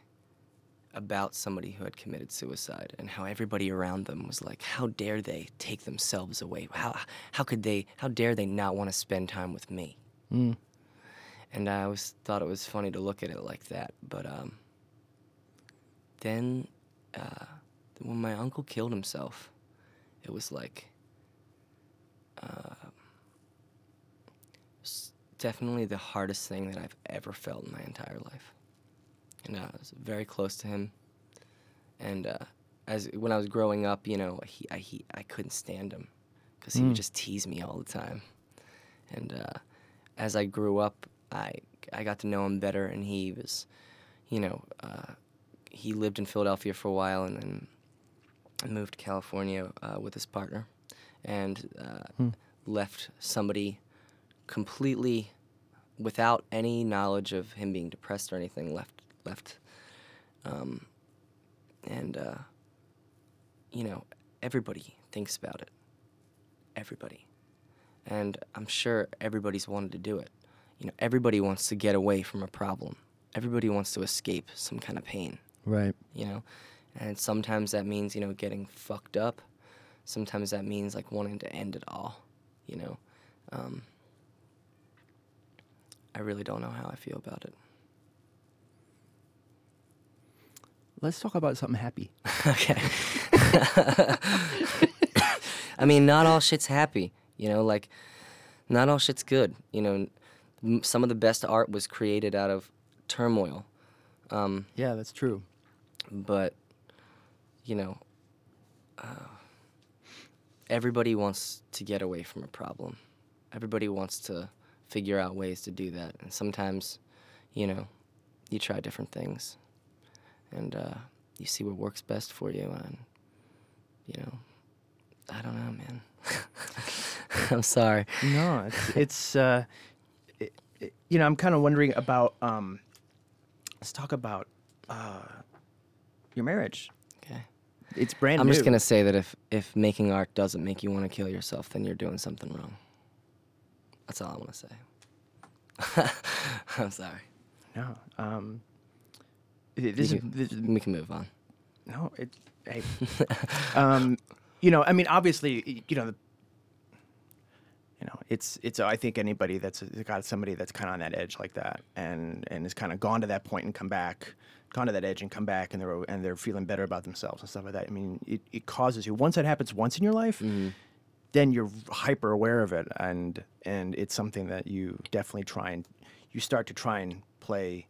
about somebody who had committed suicide and how everybody around them was like, how dare they take themselves away? How dare they not want to spend time with me? And I always thought it was funny to look at it like that. But then when my uncle killed himself, it was like, definitely the hardest thing that I've ever felt in my entire life. And I was very close to him. And when I was growing up, you know, I couldn't stand him because he would just tease me all the time. And as I grew up, I got to know him better, and he was, you know, he lived in Philadelphia for a while, and then moved to California with his partner, and left somebody completely without any knowledge of him being depressed or anything, left. You know, everybody thinks about it. Everybody. And I'm sure everybody's wanted to do it. You know, everybody wants to get away from a problem. Everybody wants to escape some kind of pain. Right. You know, and sometimes that means, you know, getting fucked up. Sometimes that means, like, wanting to end it all, you know. I really don't know how I feel about it. Let's talk about something happy. Okay. I mean, not all shit's happy, you know, like, not all shit's good. You know, some of the best art was created out of turmoil. Yeah, that's true. But, you know, everybody wants to get away from a problem. Everybody wants to figure out ways to do that. And sometimes, you know, you try different things. And you see what works best for you. And, you know, I don't know, man. I'm sorry. No, it's you know, I'm kind of wondering about, let's talk about your marriage. Okay. It's brand new. I'm just going to say that if making art doesn't make you want to kill yourself, then you're doing something wrong. That's all I want to say. I'm sorry. No. We can move on. No. You know, I mean, obviously, you know, it's I think anybody that's got somebody that's kind of on that edge like that and has kind of gone to that point and come back, gone to that edge and come back, and they're feeling better about themselves and stuff like that. I mean, it causes you, once that happens once in your life, then you're hyper aware of it, and it's something that you definitely try and you start to try and play.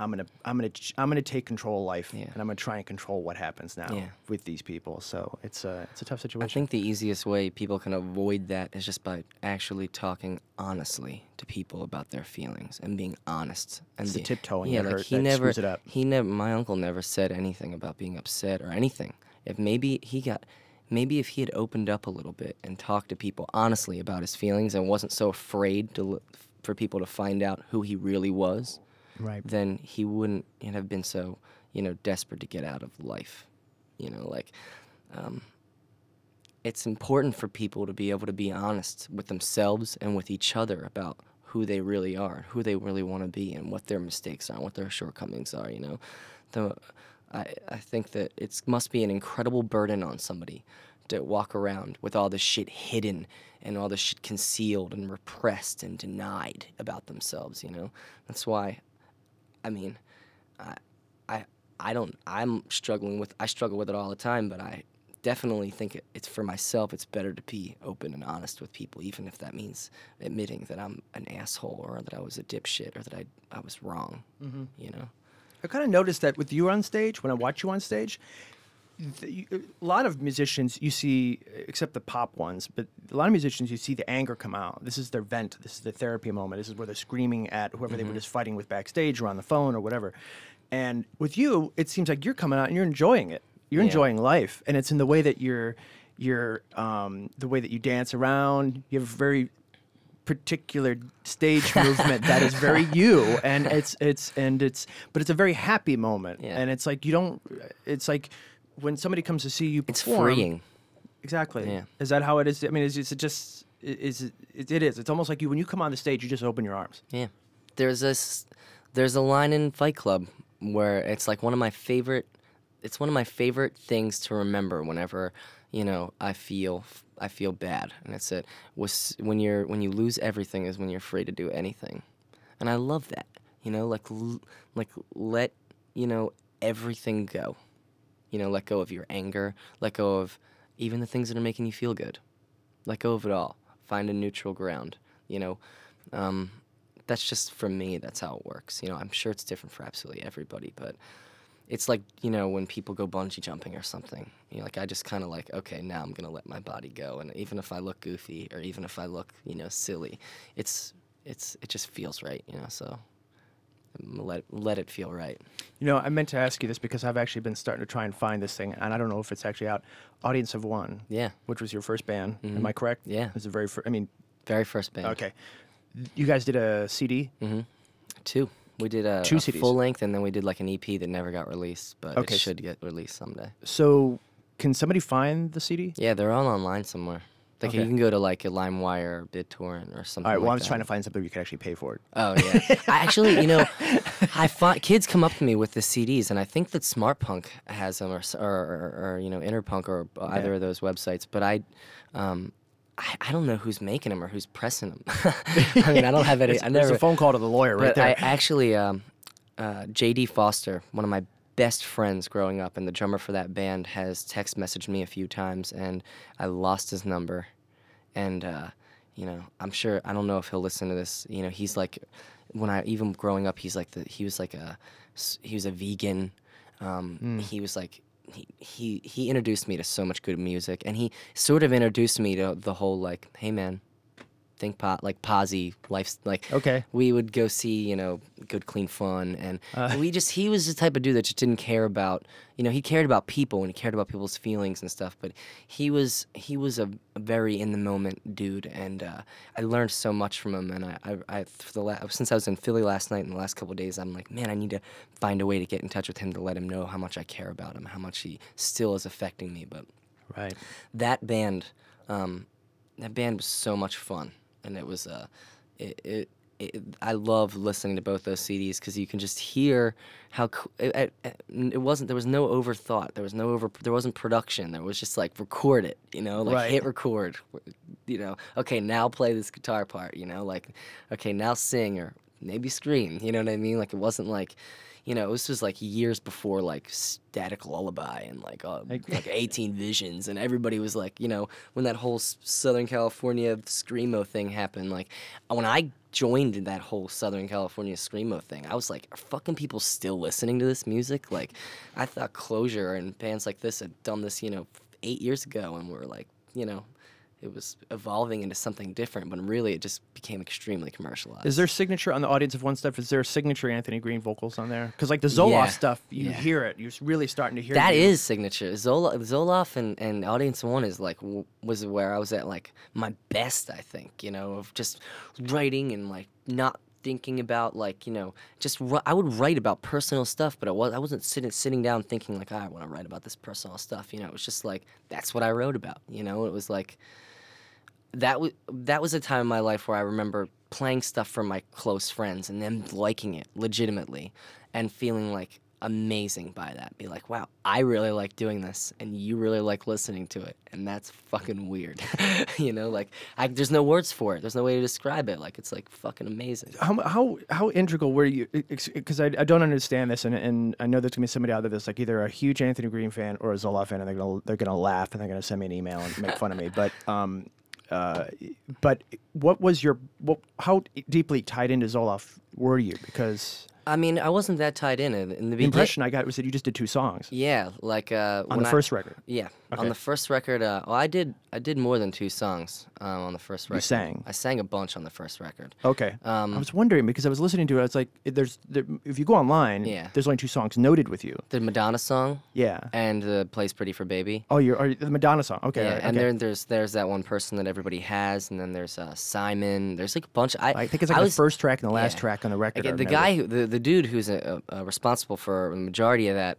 I'm gonna take control of life, yeah. And I'm gonna try and control what happens now with these people. So it's a tough situation. I think the easiest way people can avoid that is just by actually talking honestly to people about their feelings and being honest. And it's the tiptoeing that screws it up. My uncle never said anything about being upset or anything. If maybe he got Maybe if he had opened up a little bit and talked to people honestly about his feelings and wasn't so afraid for people to find out who he really was, right, then he wouldn't have been so, desperate to get out of life. It's important for people to be able to be honest with themselves and with each other about who they really are, who they really want to be, and what their mistakes are, and what their shortcomings are, I think that it must be an incredible burden on somebody to walk around with all this shit hidden and all this shit concealed and repressed and denied about themselves, That's why, I struggle with it all the time, but I definitely think it's for myself, it's better to be open and honest with people, even if that means admitting that I'm an asshole or that I was a dipshit or that I was wrong, mm-hmm. I kind of noticed that with you on stage, when I watch you on stage, a lot of musicians you see, except the pop ones, but a lot of musicians you see the anger come out. This is their vent. This is their therapy moment. This is where they're screaming at whoever mm-hmm. they were just fighting with backstage or on the phone or whatever. And with you, it seems like you're coming out and you're enjoying it. You're enjoying life. And it's in the way that the way that you dance around. You have a very particular stage movement that is very you, and it's a very happy moment, and it's like it's like when somebody comes to see you perform, it's freeing. Exactly. Yeah. Is that how it is? I mean, it's almost like you, when you come on the stage, you just open your arms. Yeah. There's a line in Fight Club where it's like one of my favorite things to remember whenever I feel bad, and that's it. When you lose everything is when you're free to do anything, and I love that. Let everything go. Let go of your anger. Let go of even the things that are making you feel good. Let go of it all. Find a neutral ground. That's just for me. That's how it works. I'm sure it's different for absolutely everybody, but. It's like, when people go bungee jumping or something. I just kind of okay, now I'm going to let my body go. And even if I look goofy or even if I look, silly, it just feels right, so let it feel right. I meant to ask you this because I've actually been starting to try and find this thing, and I don't know if it's actually out. Audience of One, which was your first band. Mm-hmm. Am I correct? Yeah. It was the very first band. Okay. You guys did a CD? Mm-hmm. Two. We did a full length, and then we did an EP that never got released, but it should get released someday. So can somebody find the CD? Yeah, they're all online somewhere. You can go to a LimeWire or BitTorrent or something. All right, well, I'm just trying to find something you can actually pay for it. Oh, yeah. I actually, kids come up to me with the CDs, and I think that Smart Punk has them or Interpunk or either of those websites, but I don't know who's making them or who's pressing them. I don't have any. There's a phone call to the lawyer right there. I actually, J.D. Foster, one of my best friends growing up and the drummer for that band, has text messaged me a few times, and I lost his number. And, I'm sure, I don't know if he'll listen to this. He's even growing up, he was a vegan. He was He introduced me to so much good music, and he sort of introduced me to the whole hey man, think pot, posy life. We would go see Good Clean Fun, and he was the type of dude that just didn't care about he cared about people and he cared about people's feelings and stuff, but he was a very in the moment dude, and I learned so much from him, and since I was in Philly last night and the last couple of days, I'm man, I need to find a way to get in touch with him to let him know how much I care about him, how much he still is affecting me. But right, that band was so much fun. And it was, I love listening to both those CDs because you can just hear how it wasn't. There was no overthought. There was no There wasn't production. There was just record it. Hit record. Okay, now play this guitar part. Okay, now sing or maybe scream. You know what I mean? It wasn't it was just years before Static Lullaby and 18 Visions, and everybody was when that whole Southern California Screamo thing happened, when I joined that whole Southern California Screamo thing, I was are fucking people still listening to this music? I thought Closure and bands like this had done this 8 years ago, and we were it was evolving into something different, when really it just became extremely commercialized. Is there a signature on the Audience of One stuff? Is there a signature Anthony Green vocals on there? Because like the Zolof stuff, you hear it. You're really starting to hear that it. That is signature. Zolof and Audience of One is like was where I was at like my best, I think, you know, of just writing and like not thinking about like, you know, just I would write about personal stuff, but I wasn't sitting down thinking like, I want to write about this personal stuff. You know, it was just like, that's what I wrote about. You know, it was like, that was a time in my life where I remember playing stuff for my close friends and them liking it legitimately and feeling like amazing by that. Be like, wow, I really like doing this and you really like listening to it, and that's fucking weird. You know, like there's no words for it. There's no way to describe it. Like it's like fucking amazing. How integral were you? Because I don't understand this, and I know there's gonna be somebody out there that's like either a huge Anthony Green fan or a Zolof fan, and they're gonna laugh and they're gonna send me an email and make fun of me. But what was how deeply tied into Zolof were you? Because I mean, I wasn't that tied in the beginning. The impression I got was that you just did two songs. Yeah, like on the first record. Yeah, okay. On the first record. Well, I did more than two songs on the first record. You sang. I sang a bunch on the first record. Okay. I was wondering because I was listening to it. I was like, if you go online, there's only two songs noted with you. The Madonna song. Yeah. And the Plays Pretty for Baby. Oh, the Madonna song. Okay. Yeah. Right, and okay. There's that one person that everybody has, and then there's Simon. There's like a bunch. I think it's like the first track and the last track on the record. Again, the dude who's responsible for the majority of that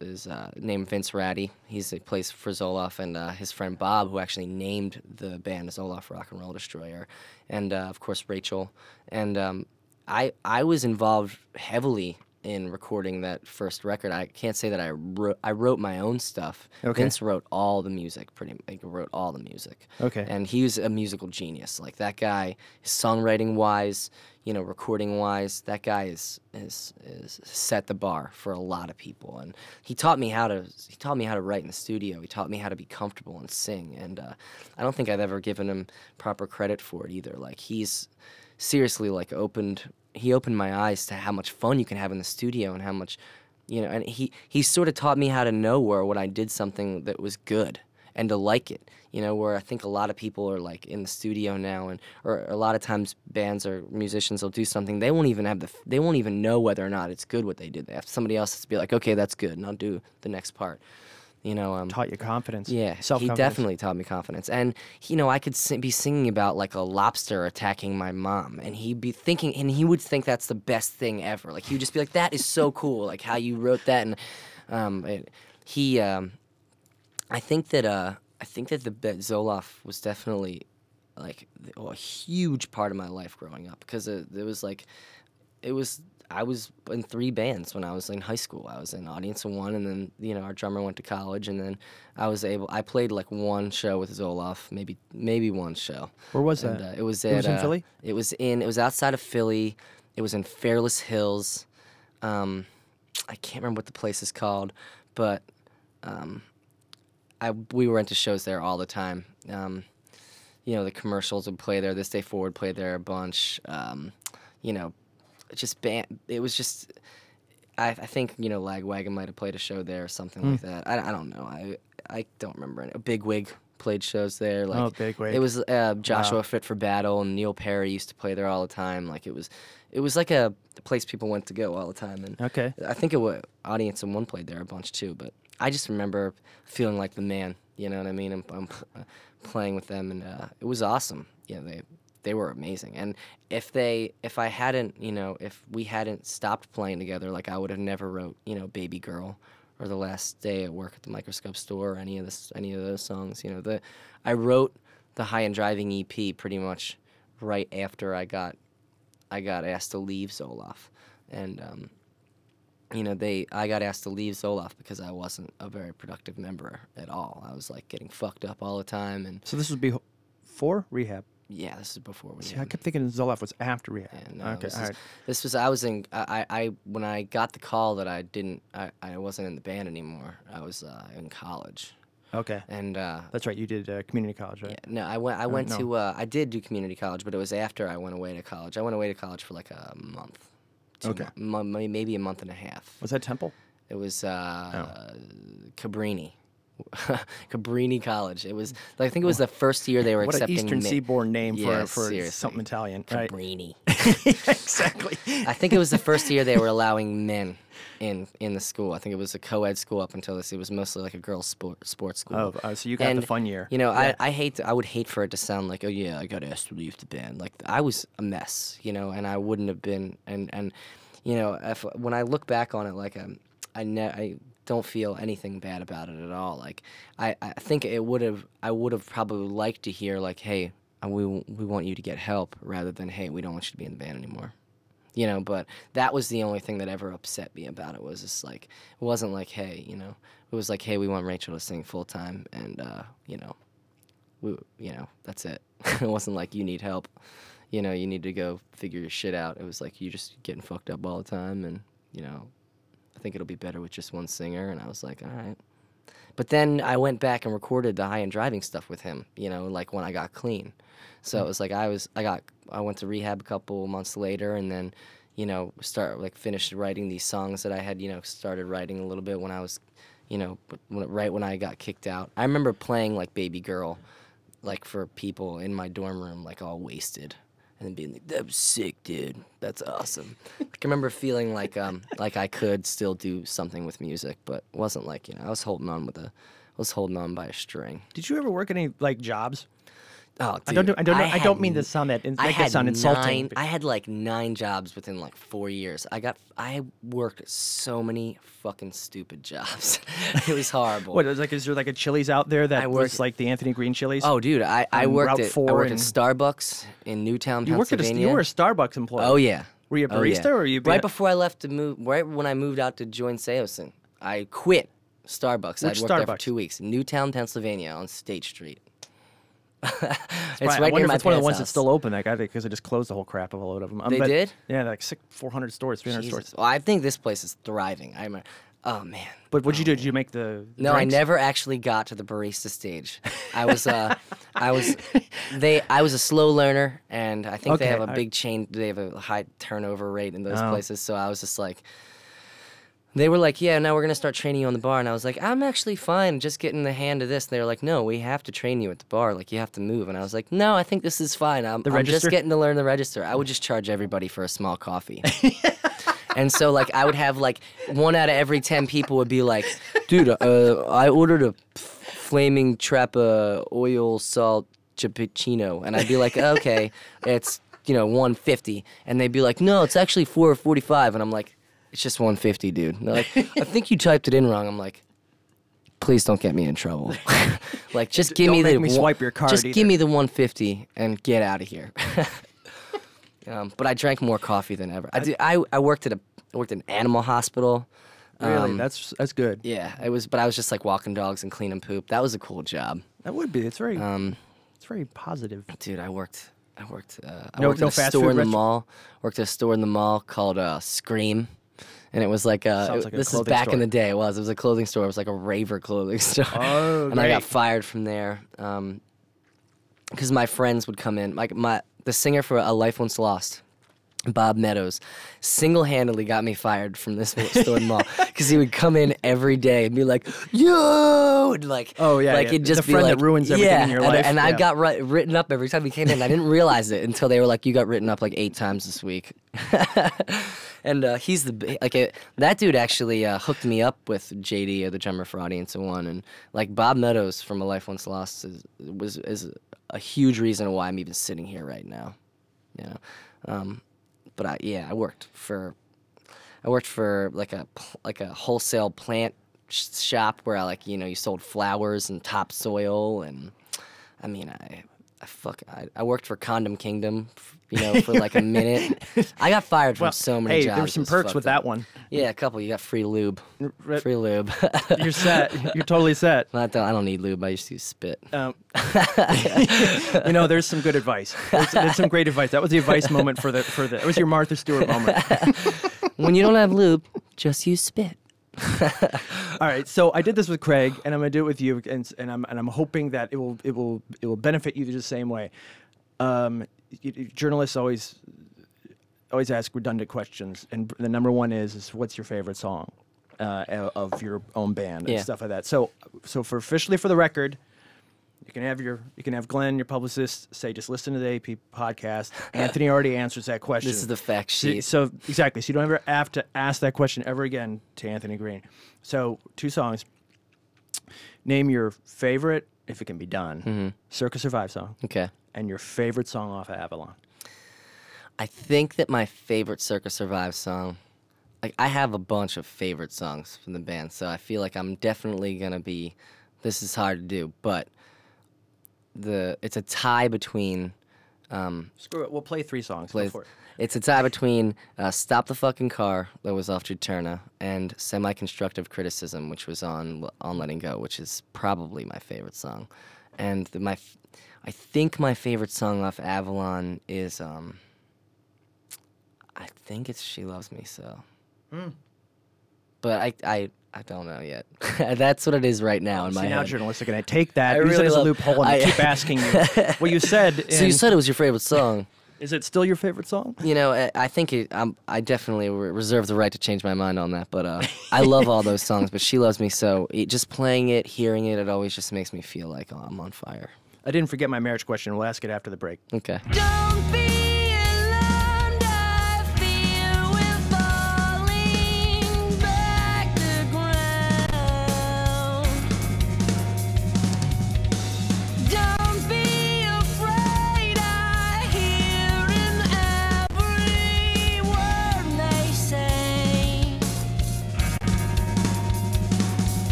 is named Vince Ratty. He plays for Zolof, and his friend Bob, who actually named the band Zolof Rock and Roll Destroyer, and of course Rachel. And I was involved heavily in recording that first record. I can't say that I wrote my own stuff. Okay. Vince wrote all the music, Okay. And he was a musical genius. Like that guy, songwriting-wise, you know, recording-wise, that guy is set the bar for a lot of people. And he taught me how to write in the studio. He taught me how to be comfortable and sing. And I don't think I've ever given him proper credit for it either. Like he's seriously like He opened my eyes to how much fun you can have in the studio and how much, you know, and he sort of taught me how to know where when I did something that was good and to like it, you know, where I think a lot of people are like in the studio now, and or a lot of times bands or musicians will do something, they won't even know whether or not it's good what they did. They have somebody else to be like, okay, that's good, and I'll do the next part. You know, taught you confidence. Yeah, he definitely taught me confidence. And, you know, I could be singing about like a lobster attacking my mom, and he'd be thinking, and he would think that's the best thing ever. Like, he would just be like, that is so cool, like how you wrote that. And I think that the Zolof was definitely like a huge part of my life growing up, because I was in three bands when I was in high school. I was in Audience of One, and then, you know, our drummer went to college, and then I played like one show with Zolof, maybe one show. Where was that? It was at, in Philly? It was outside of Philly. It was in Fairless Hills. I can't remember what the place is called, but we went to shows there all the time. You know, the commercials would play there. This Day Forward played there a bunch. You know, I think, you know, Lagwagon might have played a show there or something like that. I don't know. I don't remember any. Bigwig played shows there. Like, oh, Bigwig. It was Joshua Fit for Battle, and Neil Perry used to play there all the time. Like it was like a place people went to go all the time. And okay. I think Audience of One played there a bunch too. But I just remember feeling like the man. You know what I mean? I'm playing with them, and it was awesome. Yeah, They were amazing, and if we hadn't stopped playing together, like I would have never wrote, you know, Baby Girl, or The Last Day at Work at the Microscope Store, or any of those songs. You know, I wrote the High and Driving EP pretty much right after I got asked to leave Zolof, and you know, I got asked to leave Zolof because I wasn't a very productive member at all. I was like getting fucked up all the time, and so this would be before rehab. Yeah, this is before. See, I kept thinking Zolof was after rehab. Yeah, no, okay, all right. This was when I got the call that I wasn't in the band anymore. I was in college. Okay. And that's right. You did community college, right? Yeah. No, I did do community college, but it was after I went away to college. I went away to college for like a month. Maybe a month and a half. Was that Temple? It was Cabrini Cabrini College. It was, I think it was the first year they were accepting. What an Eastern Seaboard name for something Italian, right? Cabrini. Exactly. I think it was the first year they were allowing men in the school. I think it was a co-ed school up until this. It was mostly like a girls' sports school. Oh, so you got the fun year. You know, yeah. I would hate for it to sound like, oh yeah, I got asked to leave the band. Like I was a mess, you know, and I wouldn't have been. And you know, when I look back on it, like I don't feel anything bad about it at all. Like I think I would have probably liked to hear like, hey, we want you to get help, rather than, hey, we don't want you to be in the band anymore. You know, but that was the only thing that ever upset me about it, was just like, it wasn't like, hey, you know, it was like, hey, we want Rachel to sing full time, and that's it. It wasn't like, you need help, you know, you need to go figure your shit out. It was like, you just getting fucked up all the time, and you know, I think it'll be better with just one singer. And I was like, all right. But then I went back and recorded the High and Driving stuff with him, you know, like when I got clean. So it was like I went to rehab a couple months later, and then, you know, finished writing these songs that I had, you know, started writing a little bit when I was, you know, right when I got kicked out. I remember playing like Baby Girl, like for people in my dorm room, like all wasted, and then being like, that was sick, dude. That's awesome. Like, I remember feeling like I could still do something with music, but it wasn't like, you know, I was holding on by a string. Did you ever work any like jobs? Oh, dude. I don't mean to sound that. I had insulting. I had like 9 jobs within like 4 years. I worked so many fucking stupid jobs. It was horrible. What, it was like, is there like a Chili's out there that was like the Anthony Green Chili's? Oh, dude, I worked at Starbucks in Newtown, Pennsylvania. You were a Starbucks employee. Oh yeah. Were you a barista or were you? Right before I left to move, right when I moved out to join Saosin, I quit Starbucks. Which I'd worked Starbucks? There for 2 weeks, Newtown, Pennsylvania, on State Street. It's right near my parents' house. I wonder if it's one of the ones that's still open, that guy, because they just closed the whole crap of a load of them. They did? Yeah, like 400 stores, 300 stores. Well, I think this place is thriving. Oh, man. But what'd you do? Did you make the drinks? I never actually got to the barista stage. I was a slow learner, and I think they have a big chain. They have a high turnover rate in those places, so I was just like... They were like, yeah, now we're going to start training you on the bar. And I was like, I'm actually fine just getting the hand of this. And they were like, no, we have to train you at the bar. Like, you have to move. And I was like, no, I think this is fine. I'm just getting to learn the register. I would just charge everybody for a small coffee. And so, like, I would have, like, 1 out of every 10 people would be like, dude, I ordered a flaming trappa oil salt cappuccino. And I'd be like, okay, it's, you know, $1.50. And they'd be like, no, it's actually $4.45. And I'm like, it's just $1.50, dude. And they're like, I think you typed it in wrong. I'm like, please don't get me in trouble. Like, just give me swipe your card. Just give me the $1.50 and get out of here. But I drank more coffee than ever. I worked at an animal hospital. Really, that's good. Yeah, it was. But I was just like walking dogs and cleaning poop. That was a cool job. That would be. It's very. It's very positive. Dude, I worked. I worked at a store in the mall. Worked at a store in the mall called Scream. And it was like this is back in the day. It was a clothing store. It was like a raver clothing store. Oh, and I got fired from there because my friends would come in. Like the singer for A Life Once Lost, Bob Meadows, single-handedly got me fired from this store in the mall, because he would come in every day and be like, "Yo," and like, "Oh yeah," like, yeah. It'd just be the friend like, that ruins everything in your life. And I got written up every time he came in. And I didn't realize it until they were like, "You got written up like 8 times this week." And he's that dude actually hooked me up with JD, the drummer for Audience of One, and like Bob Meadows from A Life Once Lost is a huge reason why I'm even sitting here right now, you know. But I worked for like a wholesale plant shop where I you sold flowers and topsoil, and I mean I worked for Condom Kingdom, you know, for like a minute. I got fired from so many jobs. Hey, there were some perks with that one. Yeah, a couple. You got free lube. Free lube. You're set. You're totally set. I don't need lube. I just use spit. You know, there's some good advice. There's some great advice. That was the advice moment for the. It was your Martha Stewart moment. When you don't have lube, just use spit. All right, so I did this with Craig, and I'm gonna do it with you, and I'm hoping that it will benefit you the same way. Journalists always ask redundant questions, and the number one is what's your favorite song? of your own band and stuff like that. So for officially for the record, you can have Glenn, your publicist, say just listen to the AP podcast. Anthony already answers that question. This is the fact sheet. So exactly. So you don't ever have to ask that question ever again to Anthony Green. So 2 songs. Name your favorite, if it can be done, Circa Survive song. Okay. And your favorite song off of Avalon. I think that my favorite Circa Survive song. Like, I have a bunch of favorite songs from the band, so I feel like I'm definitely going to be... This is hard to do, but it's a tie between... Screw it. We'll play 3 songs. Go for it. It's a tie between Stop the Fucking Car, that was off Juturna, and Semi-Constructive Criticism, which was on Letting Go, which is probably my favorite song. And I think my favorite song off Avalon is... I think it's She Loves Me So... But I don't know yet. That's what it is right now in my head. Now journalistic, and I take that. I really love a loophole, and I keep asking you what you said. So you said it was your favorite song. Is it still your favorite song? You know, I think I definitely reserve the right to change my mind on that. But I love all those songs. But She Loves Me So. Just playing it, hearing it, it always just makes me feel like I'm on fire. I didn't forget my marriage question. We'll ask it after the break. Okay. Don't be.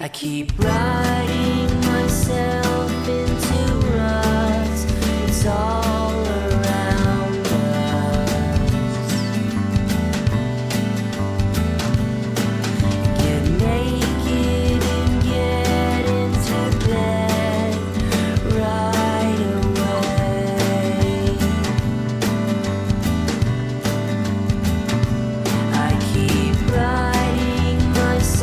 I keep riding myself into ruts. It's all around us. Get naked and get into bed right away. I keep riding myself.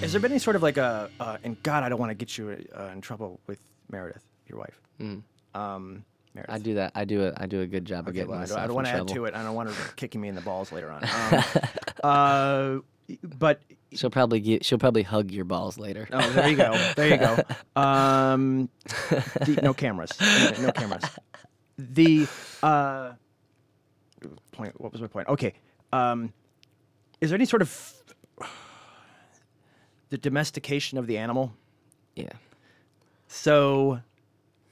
Has there been any sort of like a, and God, I don't want to get you in trouble with Meredith, your wife. Mm. Meredith. I do that. I do a good job of getting myself in trouble. I don't want to add to it. I don't want her kicking me in the balls later on. But she'll probably hug your balls later. Oh, there you go. No cameras. No cameras. The point. What was my point? Okay. Is there any sort of the domestication of the animal. Yeah. So,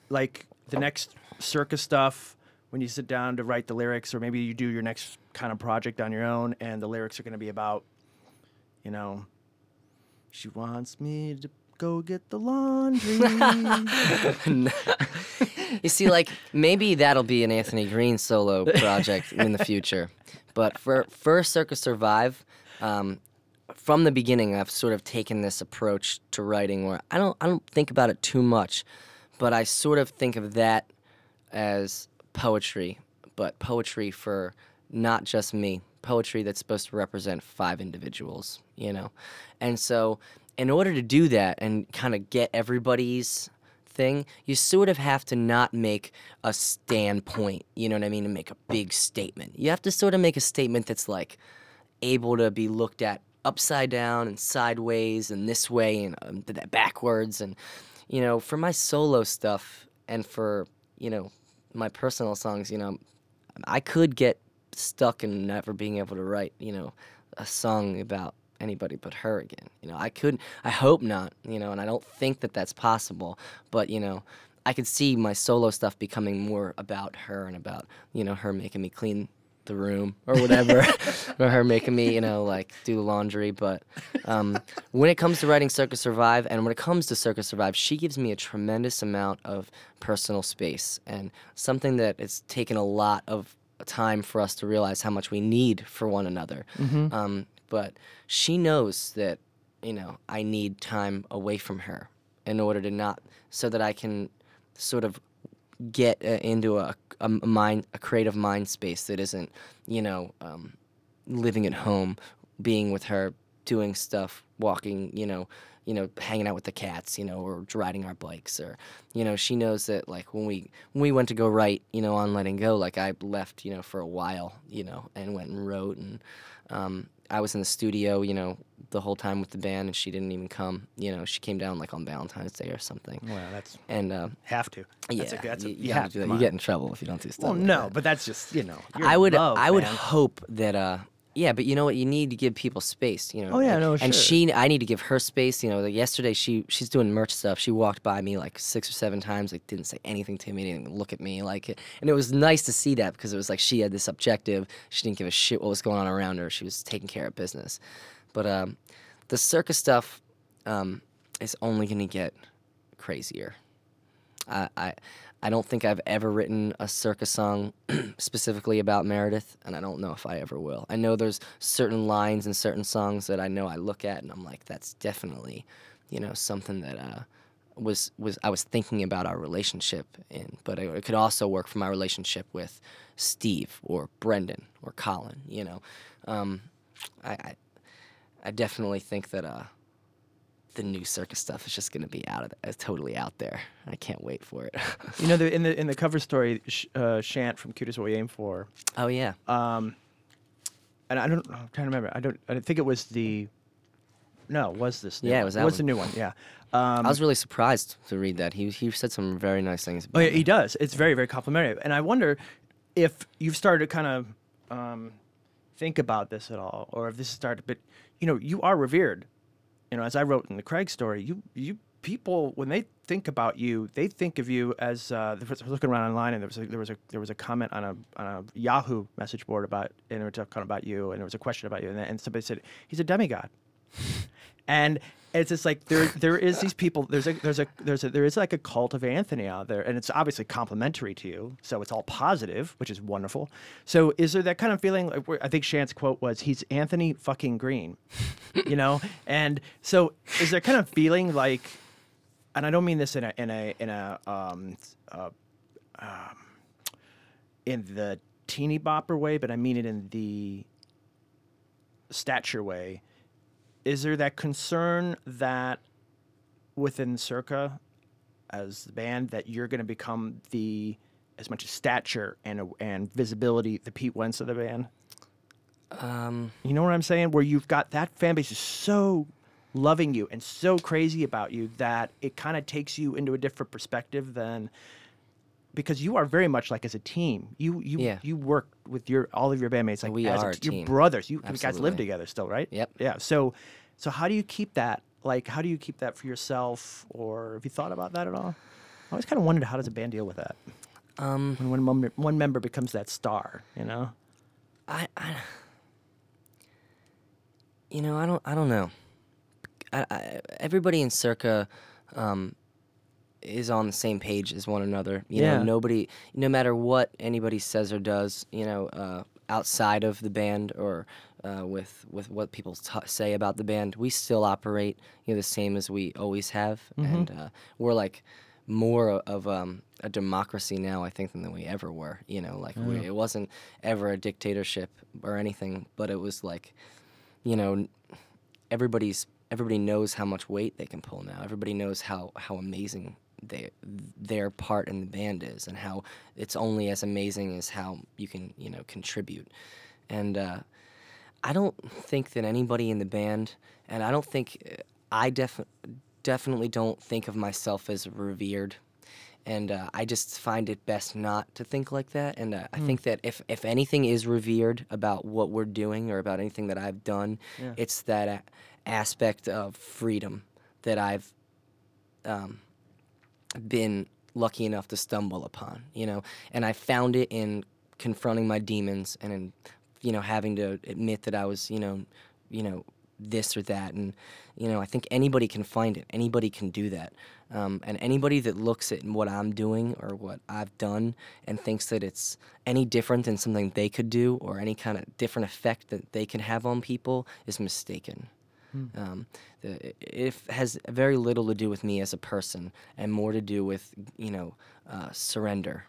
like, the next circus stuff, when you sit down to write the lyrics, or maybe you do your next kind of project on your own, and the lyrics are going to be about, you know, she wants me to go get the laundry. You see, like, maybe that'll be an Anthony Green solo project in the future. But for Circa Survive, from the beginning, I've sort of taken this approach to writing where I don't think about it too much, but I sort of think of that as poetry, but poetry for not just me, poetry that's supposed to represent five individuals, you know? And so in order to do that and kind of get everybody's thing, you sort of have to not make a standpoint, you know what I mean, and make a big statement. You have to sort of make a statement that's like able to be looked at upside down and sideways and this way and backwards. And, you know, for my solo stuff and for, you know, my personal songs, you know, I could get stuck in never being able to write, you know, a song about anybody but her again. You know, I couldn't, I hope not, you know, and I don't think that that's possible. But, you know, I could see my solo stuff becoming more about her and about, you know, her making me clean the room or whatever, or her making me, you know, like do laundry. But when it comes to writing Circa Survive, and when it comes to Circa Survive, she gives me a tremendous amount of personal space, and something that it's taken a lot of time for us to realize how much we need for one another. Mm-hmm. But she knows that, you know, I need time away from her in order to not, so that I can sort of get into a creative mind space that isn't, you know, living at home, being with her, doing stuff, walking, you know, hanging out with the cats, you know, or riding our bikes, or, you know, she knows that, like, when we went to go write, you know, On Letting Go, like, I left, you know, for a while, you know, and went and wrote, and I was in the studio, you know, the whole time with the band, and she didn't even come. You know, she came down like on Valentine's Day or something. Wow, that's and have to. That's yeah, you have to do that. You get in trouble if you don't do stuff. Well, like no, that. But that's just, you know. I would hope that. Yeah, but you know what? You need to give people space, you know. Oh, yeah, like, no, sure. And I need to give her space, you know. Like yesterday, she's doing merch stuff. She walked by me like 6 or 7 times, like didn't say anything to me, didn't look at me. Like, and it was nice to see that, because it was like she had this objective. She didn't give a shit what was going on around her. She was taking care of business. But the circus stuff is only going to get crazier. I don't think I've ever written a circus song specifically about Meredith, and I don't know if I ever will. I know there's certain lines in certain songs that I know I look at and I'm like, that's definitely, you know, something that I was thinking about our relationship in. But it could also work for my relationship with Steve or Brendan or Colin. You know, I definitely think that the new circus stuff is just going to be totally out there. I can't wait for it. You know, in the cover story, Shant from Cute Is What We Aim For. Oh yeah. And I'm trying to remember. I think it was the. No, was this? New yeah, one? It was that. Was the new one? Yeah. I was really surprised to read that. He said some very nice things about. Oh yeah, he does. It's very, very complimentary. And I wonder if you've started to kind of think about this at all, or if this started. But you know, you are revered. You know, as I wrote in the Craig story, you people, when they think about you, they think of you as. I was looking around online, and there was a comment on a Yahoo message board about, and they were talking about you, and there was a question about you, and somebody said he's a demigod, and it's just like there is these people. There is like a cult of Anthony out there, and it's obviously complimentary to you, so it's all positive, which is wonderful. So is there that kind of feeling? I think Shant's quote was, "He's Anthony fucking Green," you know. And so is there kind of feeling like, and I don't mean this in the teeny bopper way, but I mean it in the stature way. Is there that concern that within Circa, as the band, that you're going to become as much as stature and visibility, the Pete Wentz of the band? You know what I'm saying? Where you've got that fan base is so loving you and so crazy about you that it kind of takes you into a different perspective than, because you are very much like as a team. You work with all of your bandmates, like we are a team. Your brothers. You guys live together still, right? Yep. Yeah. So how do you keep that? Like, how do you keep that for yourself? Or have you thought about that at all? I always kind of wondered, how does a band deal with that? When one member becomes that star, you know? I don't know. Everybody in Circa. Is on the same page as one another. You know, nobody, no matter what anybody says or does, you know, outside of the band or with what people say about the band, we still operate, you know, the same as we always have. Mm-hmm. And we're like more of a democracy now, I think, than we ever were. You know, like it wasn't ever a dictatorship or anything, but it was like, you know, everybody knows how much weight they can pull now. Everybody knows how amazing their part in the band is, and how it's only as amazing as how you can, you know, contribute. And I don't think that anybody in the band, and I don't think, I definitely don't think of myself as revered. And I just find it best not to think like that. And I think that if anything is revered about what we're doing or about anything that I've done, it's that aspect of freedom that I've been lucky enough to stumble upon, you know. And I found it in confronting my demons and in, you know, having to admit that I was, you know, this or that, and you know, I think anybody can find it. Anybody can do that, and anybody that looks at what I'm doing or what I've done and thinks that it's any different than something they could do or any kind of different effect that they can have on people is mistaken. It has very little to do with me as a person and more to do with surrender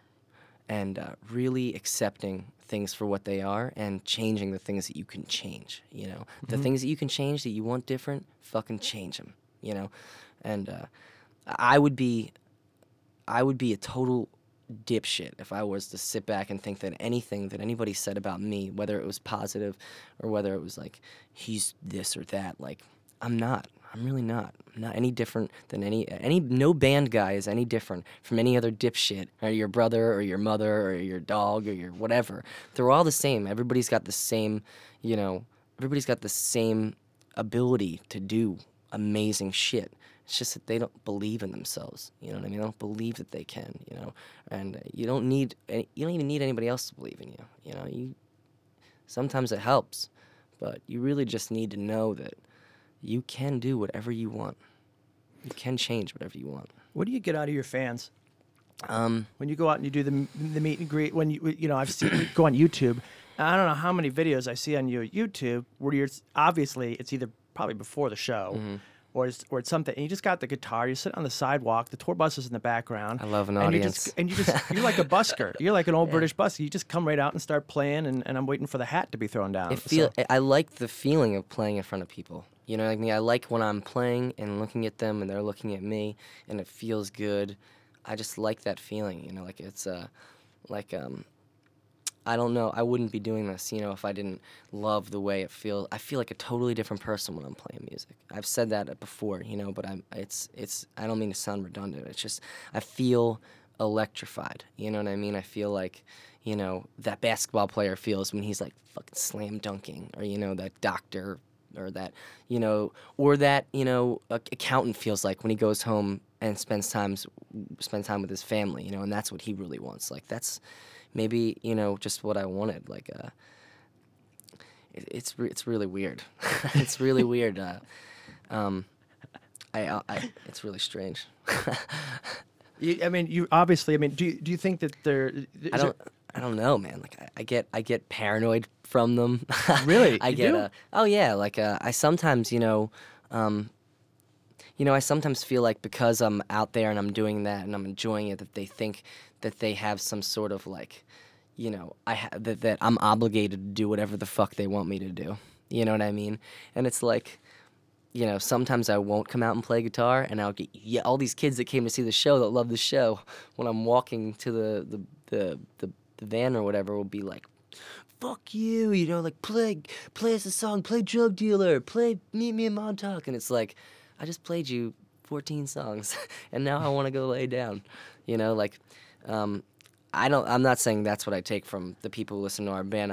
and really accepting things for what they are and changing the things that you can change, you know. The things that you can change that you want different, fucking change them, you know. And I would be a total dipshit if I was to sit back and think that anything that anybody said about me, whether it was positive or whether it was like, he's this or that, like, I'm not. I'm really not. I'm not any different than any. No band guy is any different from any other dipshit, or your brother, or your mother, or your dog, or your whatever. They're all the same. Everybody's got the same, you know. Everybody's got the same ability to do amazing shit. It's just that they don't believe in themselves. You know what I mean? They don't believe that they can. You know, and you don't even need anybody else to believe in you. You know, sometimes it helps, but you really just need to know that you can do whatever you want. You can change whatever you want. What do you get out of your fans? When you go out and you do the meet and greet, when you know, I've seen go on YouTube. I don't know how many videos I see on you at YouTube where you're obviously it's either probably before the show or it's something. And you just got the guitar. You sit on the sidewalk. The tour bus is in the background. I love an audience. You're like a busker. You're like an old British busker. You just come right out and start playing. And I'm waiting for the hat to be thrown down. I like the feeling of playing in front of people. You know what I mean? I like when I'm playing and looking at them and they're looking at me and it feels good. I just like that feeling, you know, like it's I don't know, I wouldn't be doing this, you know, if I didn't love the way it feels. I feel like a totally different person when I'm playing music. I've said that before, you know, but I don't mean to sound redundant. It's just I feel electrified, you know what I mean? I feel like, you know, that basketball player feels when he's like fucking slam dunking, or you know, that doctor or that, you know, or that, you know, accountant feels like when he goes home and spends time with his family, you know, and that's what he really wants. Like, that's maybe, you know, just what I wanted. Like, it's really weird. It's really weird. It's really strange. Do you think that there? I don't know, man. Like, I get paranoid from them. Really? I sometimes, I sometimes feel like because I'm out there and I'm doing that and I'm enjoying it, that they think that they have some sort of like, you know, that I'm obligated to do whatever the fuck they want me to do. You know what I mean? And it's like, you know, sometimes I won't come out and play guitar, and I'll get all these kids that came to see the show that love the show. When I'm walking to the van or whatever, will be like, "Fuck you," you know, like play us a song, play Drug Dealer, play Meet Me in Montauk, and it's like, I just played you 14 songs, and now I want to go lay down, you know, like. I'm not saying that's what I take from the people who listen to our band.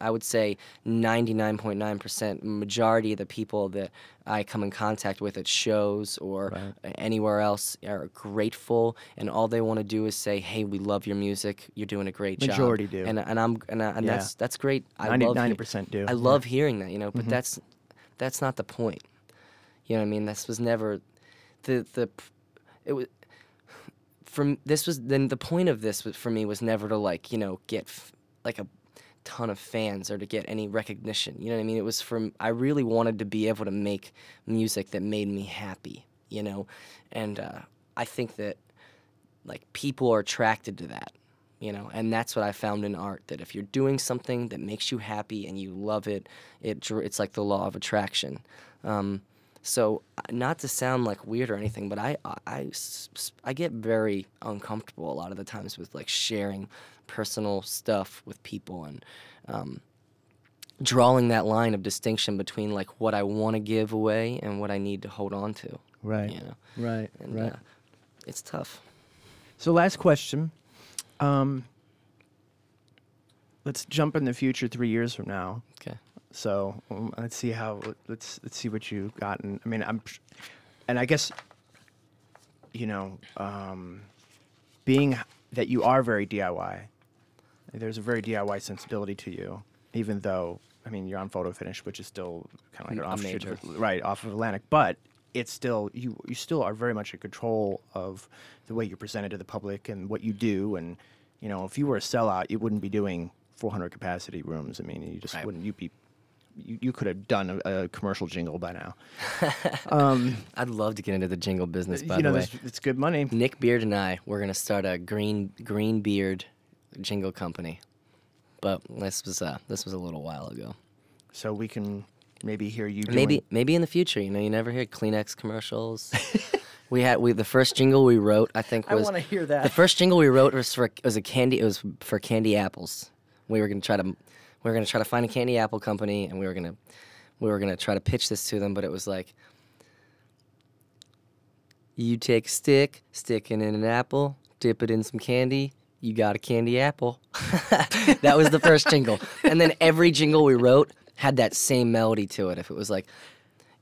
I would say 99.9% majority of the people that I come in contact with at shows or anywhere else are grateful, and all they want to do is say, "Hey, we love your music. You're doing a great job." Majority do, and that's great. 90% do. I love hearing that, you know, but that's not the point. You know what I mean? This was never the point of this for me was never to, like, you know, get like a ton of fans or to get any recognition. You know what I mean? It was I really wanted to be able to make music that made me happy, you know? And I think that, like, people are attracted to that, you know? And that's what I found in art, that if you're doing something that makes you happy and you love it, it's like the law of attraction. So not to sound like weird or anything, but I get very uncomfortable a lot of the times with, like, sharing personal stuff with people, and drawing that line of distinction between like what I want to give away and what I need to hold on to. Right. You know? Right. And, right. It's tough. So last question. Let's jump in the future 3 years from now. Okay. So let's see how let's see what you've gotten. I mean, and I guess, you know, being that you are very DIY, there's a very DIY sensibility to you. Even though, I mean, you're on Photo Finish, which is still kind of like an offshoot, right, off of Atlantic, but it's still you still are very much in control of the way you present it to the public and what you do. And you know, if you were a sellout, you wouldn't be doing 400 capacity rooms. I mean, you just wouldn't. You could have done a commercial jingle by now. I'd love to get into the jingle business. By the way, it's good money. Nick Beard and I, we're gonna start a green beard jingle company. But this was a little while ago, so we can maybe hear you. Maybe in the future, you know, you never hear Kleenex commercials. The first jingle we wrote, I think, was I want to hear that. The first jingle we wrote was for candy apples. We were gonna try to find a candy apple company, and we were gonna try to pitch this to them. But it was like, you take a stick, stick it in an apple, dip it in some candy. You got a candy apple. That was the first jingle. And then every jingle we wrote had that same melody to it. If it was like,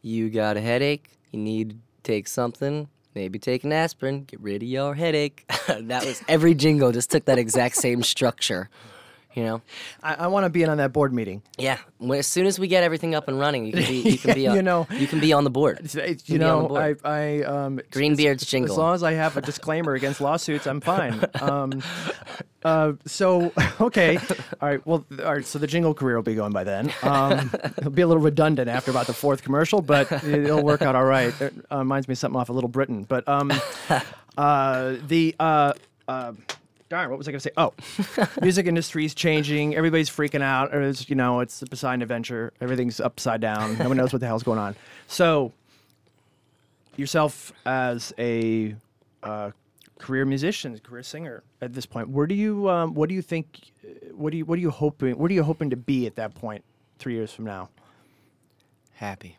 you got a headache, you need to take something, maybe take an aspirin, get rid of your headache. That was every jingle, just took that exact same structure. You know, I want to be in on that board meeting. Yeah, as soon as we get everything up and running, you can be on, you can be on the board. Greenbeard's jingle. As long as I have a disclaimer against lawsuits, I'm fine. So okay, all right. Well, all right. So the jingle career will be going by then. It'll be a little redundant after about the fourth commercial, but it'll work out all right. It reminds me of something off of Little Britain, but darn, what was I going to say? Oh, music industry's changing. Everybody's freaking out. It's, you know, it's beside an adventure. Everything's upside down. No one knows what the hell's going on. So, yourself as a career musician, career singer at this point, where do you? What do you think? What are you hoping? What are you hoping to be at that point 3 years from now? Happy.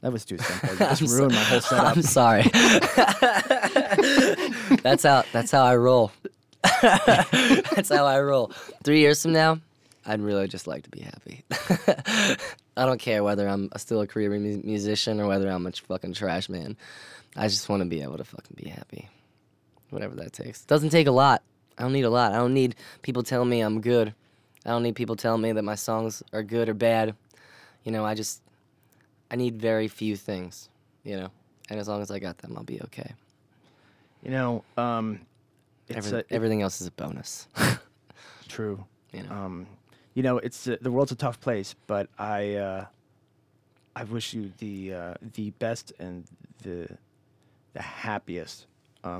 That was too simple. You just ruined my whole setup. I'm sorry. That's how I roll. That's how I roll. 3 years from now, I'd really just like to be happy. I don't care whether I'm still a career musician or whether I'm a fucking trash man. I just want to be able to fucking be happy. Whatever that takes. It doesn't take a lot. I don't need a lot. I don't need people telling me I'm good. I don't need people telling me that my songs are good or bad. You know, I need very few things, you know, and as long as I got them, I'll be okay. You know, everything else is a bonus. True. You know, it's the world's a tough place, but I wish you the best and the happiest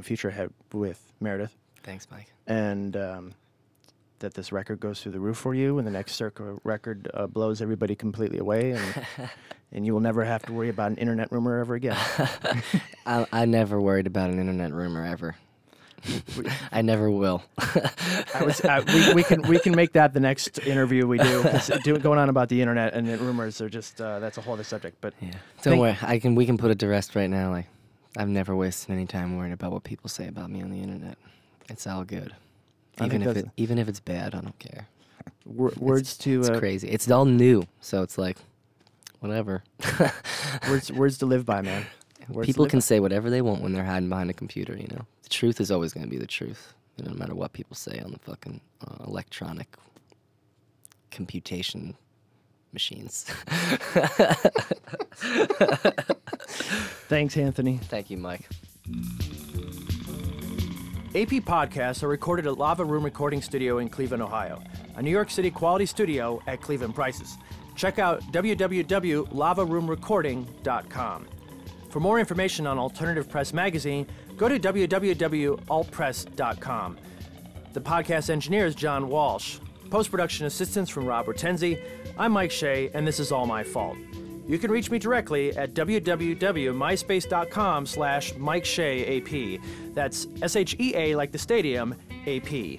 future ahead with Meredith. Thanks, Mike. And that this record goes through the roof for you, and the next Circa record blows everybody completely away, and you will never have to worry about an internet rumor ever again. I never worried about an internet rumor ever. I never will. We can make that the next interview we do. Going on about the internet and rumors are just that's a whole other subject. But yeah. Don't worry, we can put it to rest right now. Like, I've never wasted any time worrying about what people say about me on the internet. It's all good. Even if it's bad, I don't care. It's crazy. It's all new, so it's like, whatever. words to live by, man. People can say whatever they want when they're hiding behind a computer. You know, the truth is always going to be the truth, you know, no matter what people say on the fucking electronic computation machines. Thanks, Anthony. Thank you, Mike. AP Podcasts are recorded at Lava Room Recording Studio in Cleveland, Ohio, a New York City quality studio at Cleveland prices. Check out www.lavaroomrecording.com. For more information on Alternative Press Magazine, go to www.altpress.com. The podcast engineer is John Walsh. Post-production assistance from Rob Hortenzi. I'm Mike Shea, and this is All My Fault. You can reach me directly at www.myspace.com/MikeSheaAP. That's SHEA like the stadium, AP.